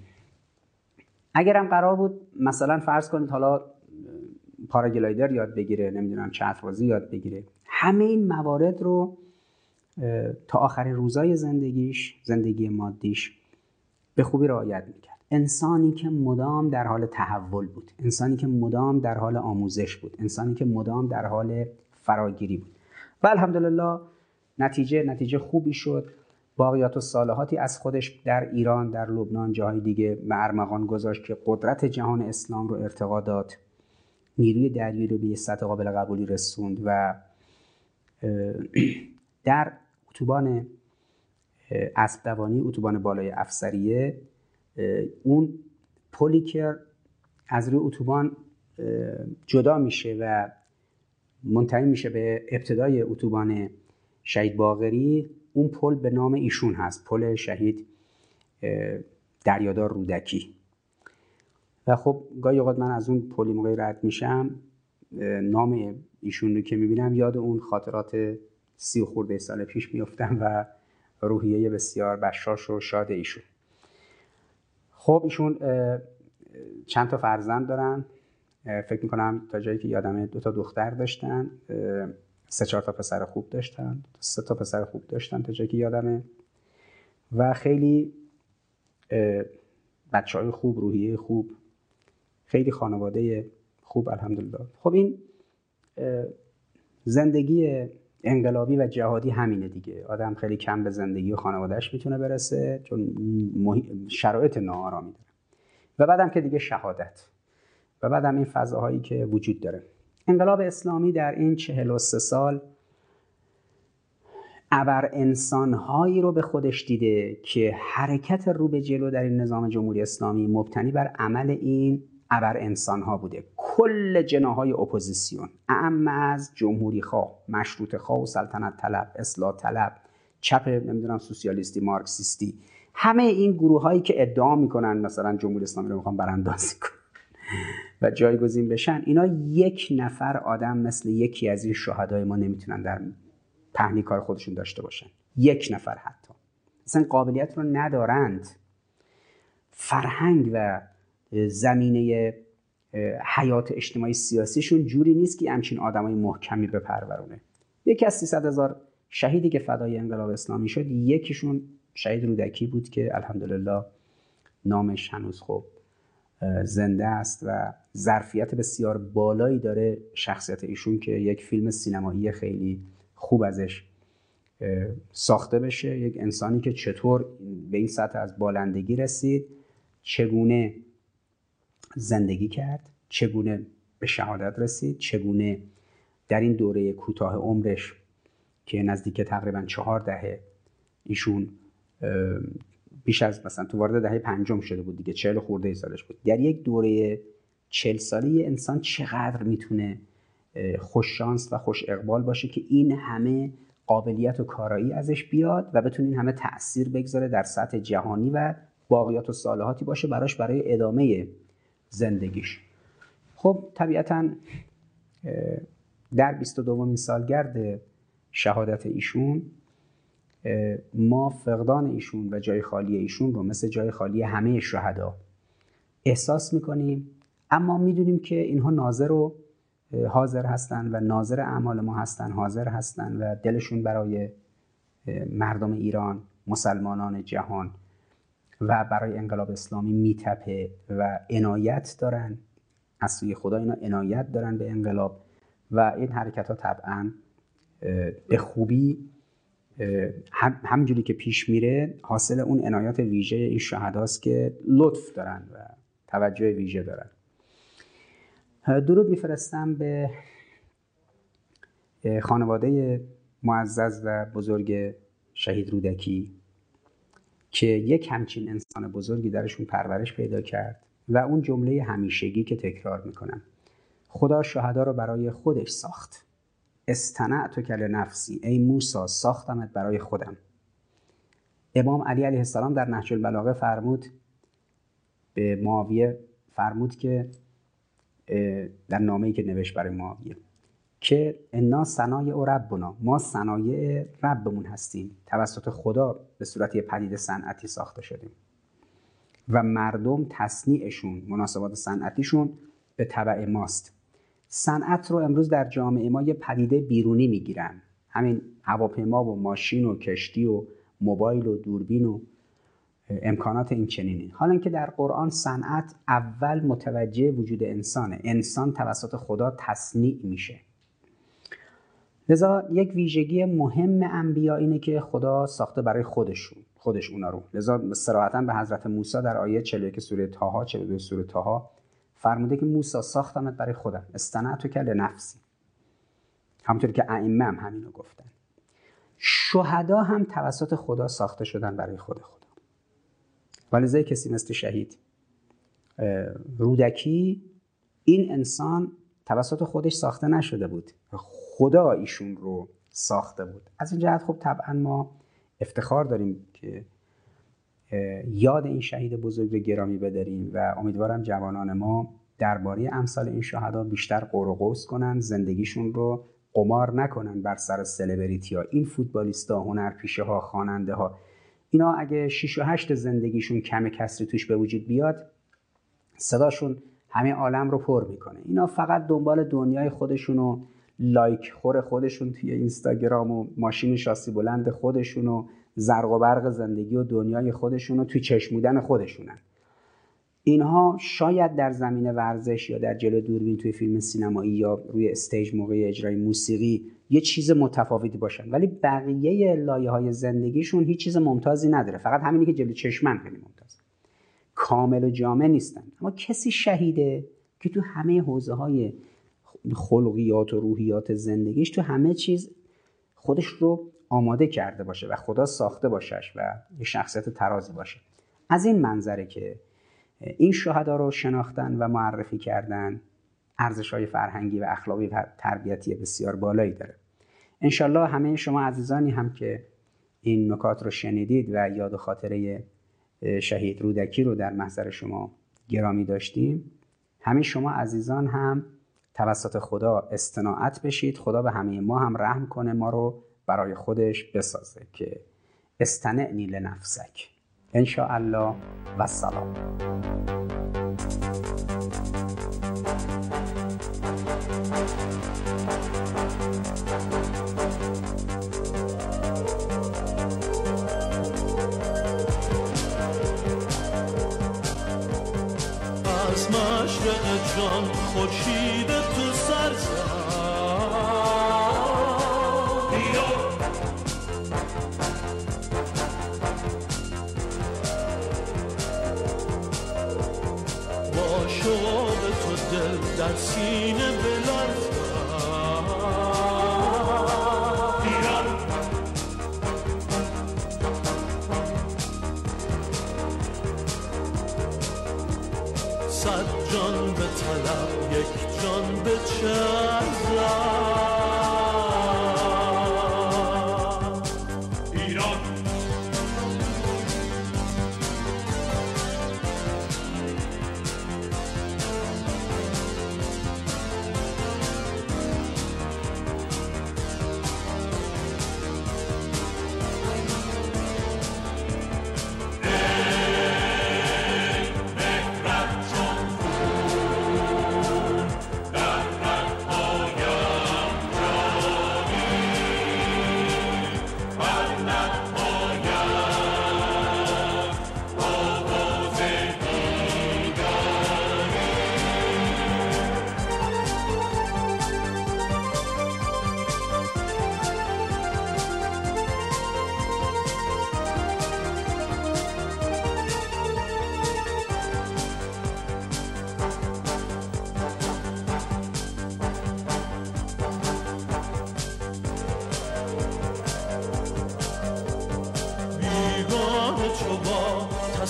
اگرم قرار بود مثلا فرض کنید حالا پاراگلایدر یاد بگیره، نمیدونم چتربازی یاد بگیره، همه این موارد رو تا آخرین روزای زندگیش، زندگی مادیش، به خوبی رعایت میکرد. انسانی که مدام در حال تحول بود، انسانی که مدام در حال آموزش بود، انسانی که مدام در حال فراگیری بود و الحمدلله نتیجه خوبی شد. باقیات و صالحاتی از خودش در ایران، در لبنان، جاهای دیگه به ارمغان گذاشت که قدرت جهان اسلام رو ارتقا داد، نیروی دریایی رو به یه سطح قابل قبولی رسوند و در اتوبان اسبدوانی، اتوبان بالای افسریه، اون پلی که از روی اتوبان جدا میشه و منتهی میشه به ابتدای اتوبان شهید باقری، اون پل به نام ایشون هست، پل شهید دریادار رودکی. و خب گاهی اوقات من از اون پلی موقعی رد میشم، نام ایشون رو که میبینم یاد اون خاطرات 30 خورده سال پیش میافتم و روحیه بسیار بشاش و شاد ایشون. خب ایشون چند تا فرزند دارن، فکر میکنم تا جایی که یادمه 2 تا دختر داشتن، 3-4 تا پسر خوب داشتن، 3 تا پسر خوب داشتن تا جایی که یادمه، و خیلی بچه‌های خوب، روحیه خوب، خیلی خانواده خوب الحمدلله. خب این زندگی انقلابی و جهادی همینه دیگه، آدم خیلی کم به زندگی و خانوادهش میتونه برسه چون شرایط ناآرامی داره. و بعدم که دیگه شهادت و بعدم این فضاهایی که وجود داره. انقلاب اسلامی در این 43 سال ابر انسانهایی رو به خودش دیده که حرکت رو به جلو در این نظام جمهوری اسلامی مبتنی بر عمل این ابر انسانها بوده. کل جناح‌های اپوزیسیون، اما از جمهوری خواه، مشروطه خواه و سلطنت طلب، اصلاح طلب، چپ نمیدونم سوسیالیستی، مارکسیستی، همه این گروهایی که ادعا میکنن مثلا جمهوری اسلامی رو میخوان براندازی کنن و جایگزین بشن، اینا یک نفر آدم مثل یکی از این شهدای ما نمیتونن در پهنی کار خودشون داشته باشن. یک نفر حتی اصلا قابلیت رو ندارند. فرهنگ و زمینه حیات اجتماعی سیاسیشون جوری نیست که همچین آدمای محکمی بپرورونه. یکی از 300,000 شهیدی که فدای انقلاب اسلامی شد، یکیشون شهید رودکی بود که الحمدلله نامش هنوز خوب زنده است و ظرفیت بسیار بالایی داره شخصیت ایشون که یک فیلم سینمایی خیلی خوب ازش ساخته بشه. یک انسانی که چطور به این سطح از بالندگی رسید، چگونه زندگی کرد، چگونه به شهادت رسید، چگونه در این دوره کوتاه عمرش که نزدیک تقریبا 4 دهه ایشون بیش از مثلا تو وارد دهه 5 شده بود دیگه، 40 خورده سالش بود، در یک دوره 40 ساله انسان چقدر میتونه خوش شانس و خوش اقبال باشه که این همه قابلیت و کارایی ازش بیاد و بتونه این همه تأثیر بگذاره در سطح جهانی و باقیات و صالحاتی باشه براش برای ادامه زندگیش. خب طبیعتاً در 22مین سالگرد شهادت ایشون ما فقدان ایشون و جای خالی ایشون رو مثل جای خالی همه شهدا احساس میکنیم، اما میدونیم که اینها ناظر و حاضر هستند و ناظر اعمال ما هستند، حاضر هستند و دلشون برای مردم ایران، مسلمانان جهان و برای انقلاب اسلامی میتپه و عنایت دارن. از سوی خدا اینا عنایت دارن به انقلاب و این حرکت ها طبعا به خوبی همجوری که پیش میره حاصل اون عنایت ویژه این شهداست که لطف دارن و توجه ویژه دارن. درود میفرستم به خانواده معزز و بزرگ شهید رودکی که یک همچین انسان بزرگی درشون پرورش پیدا کرد و اون جمله همیشگی که تکرار میکنم، خدا شهدا رو برای خودش ساخت. استنعتک لنفسی، ای موسی ساختمت برای خودم. امام علی علیه السلام در نهج البلاغه فرمود، به معاویه فرمود که در نامه‌ای که نوشت برای معاویه که انا صنایع ربنا، ما صنایع ربمون هستیم، توسط خدا به صورت یه پدیده صنعتی ساخته شدیم و مردم تصنیعشون، مناسبات صنعتیشون به تبع ماست. صنعت رو امروز در جامعه ما یه پدیده بیرونی میگیرن، همین هواپیما و ماشین و کشتی و موبایل و دوربین و امکانات این چنینی. حالا که در قرآن صنعت اول متوجه وجود انسانه، انسان توسط خدا تصنیع میشه. لذا یک ویژگی مهم انبیا اینه که خدا ساخته برای خودش اونا رو. لذا صراحتاً به حضرت موسی در آیه 41 سوره طه، 42 سوره طه فرموده که موسی ساختمت برای خودم، استنعتک لنفسی. همونطور که ائمه هم همینو گفتن. شهدا هم توسط خدا ساخته شدن برای خدا. ولذا کسی مثل شهید رودکی، این انسان توسط خودش ساخته نشده بود، خدا ایشون رو ساخته بود. از این جهت خب طبعا ما افتخار داریم که یاد این شهید بزرگ رو گرامی بداریم و امیدوارم جوانان ما درباره امثال این شهدا بیشتر غور و غوص کنن، زندگیشون رو قمار نکنن بر سر سلبریتی ها، این فوتبالیست ها، هنرپیشه ها، خواننده ها. اینا اگه 6 و 8 زندگیشون کم کسری توش به وجود بیاد، صداشون همه عالم رو پر میکنه. اینا فقط دنبال دنیای خودشون و لایک خور خودشون توی اینستاگرام و ماشین شاسی بلند خودشون و زرق و برق زندگی و دنیای خودشون و توی چشمودن خودشونن. اینها شاید در زمین ورزش یا در جلوی دوربین توی فیلم سینمایی یا روی استیج موقع اجرای موسیقی یه چیز متفاوتی باشن، ولی بقیه لایه‌های زندگیشون هیچ چیز ممتازی نداره، فقط همینی که جلوی چشمن خیلی ممتاز. کامل و جامع نیستن. اما کسی شهیده که تو همه حوزه‌های خلقیات و روحیات زندگیش تو همه چیز خودش رو آماده کرده باشه و خدا ساخته باشش و یه شخصیت ترازی باشه. از این منظره که این شهدا رو شناختن و معرفی کردن ارزش‌های فرهنگی و اخلاقی و تربیتی بسیار بالایی داره. انشالله همه شما عزیزانی هم که این نکات رو شنیدید و یاد و خاطره شهید رودکی رو در محضر شما گرامی داشتیم، همه شما عزیزان هم توسط خدا استناعت بشید، خدا به همه ما هم رحم کنه، ما رو برای خودش بسازه که استنعنی لنفسک. انشاءالله و سلام.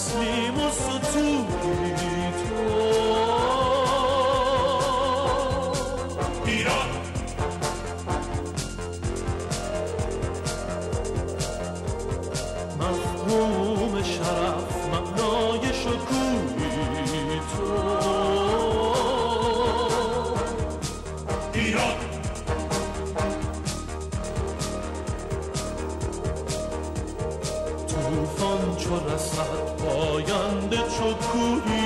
تسلیم و ستودی تو ایران. مفهوم شرف معنای شکوهی تو ایران. توفان چو رسد پاینده چو کوهی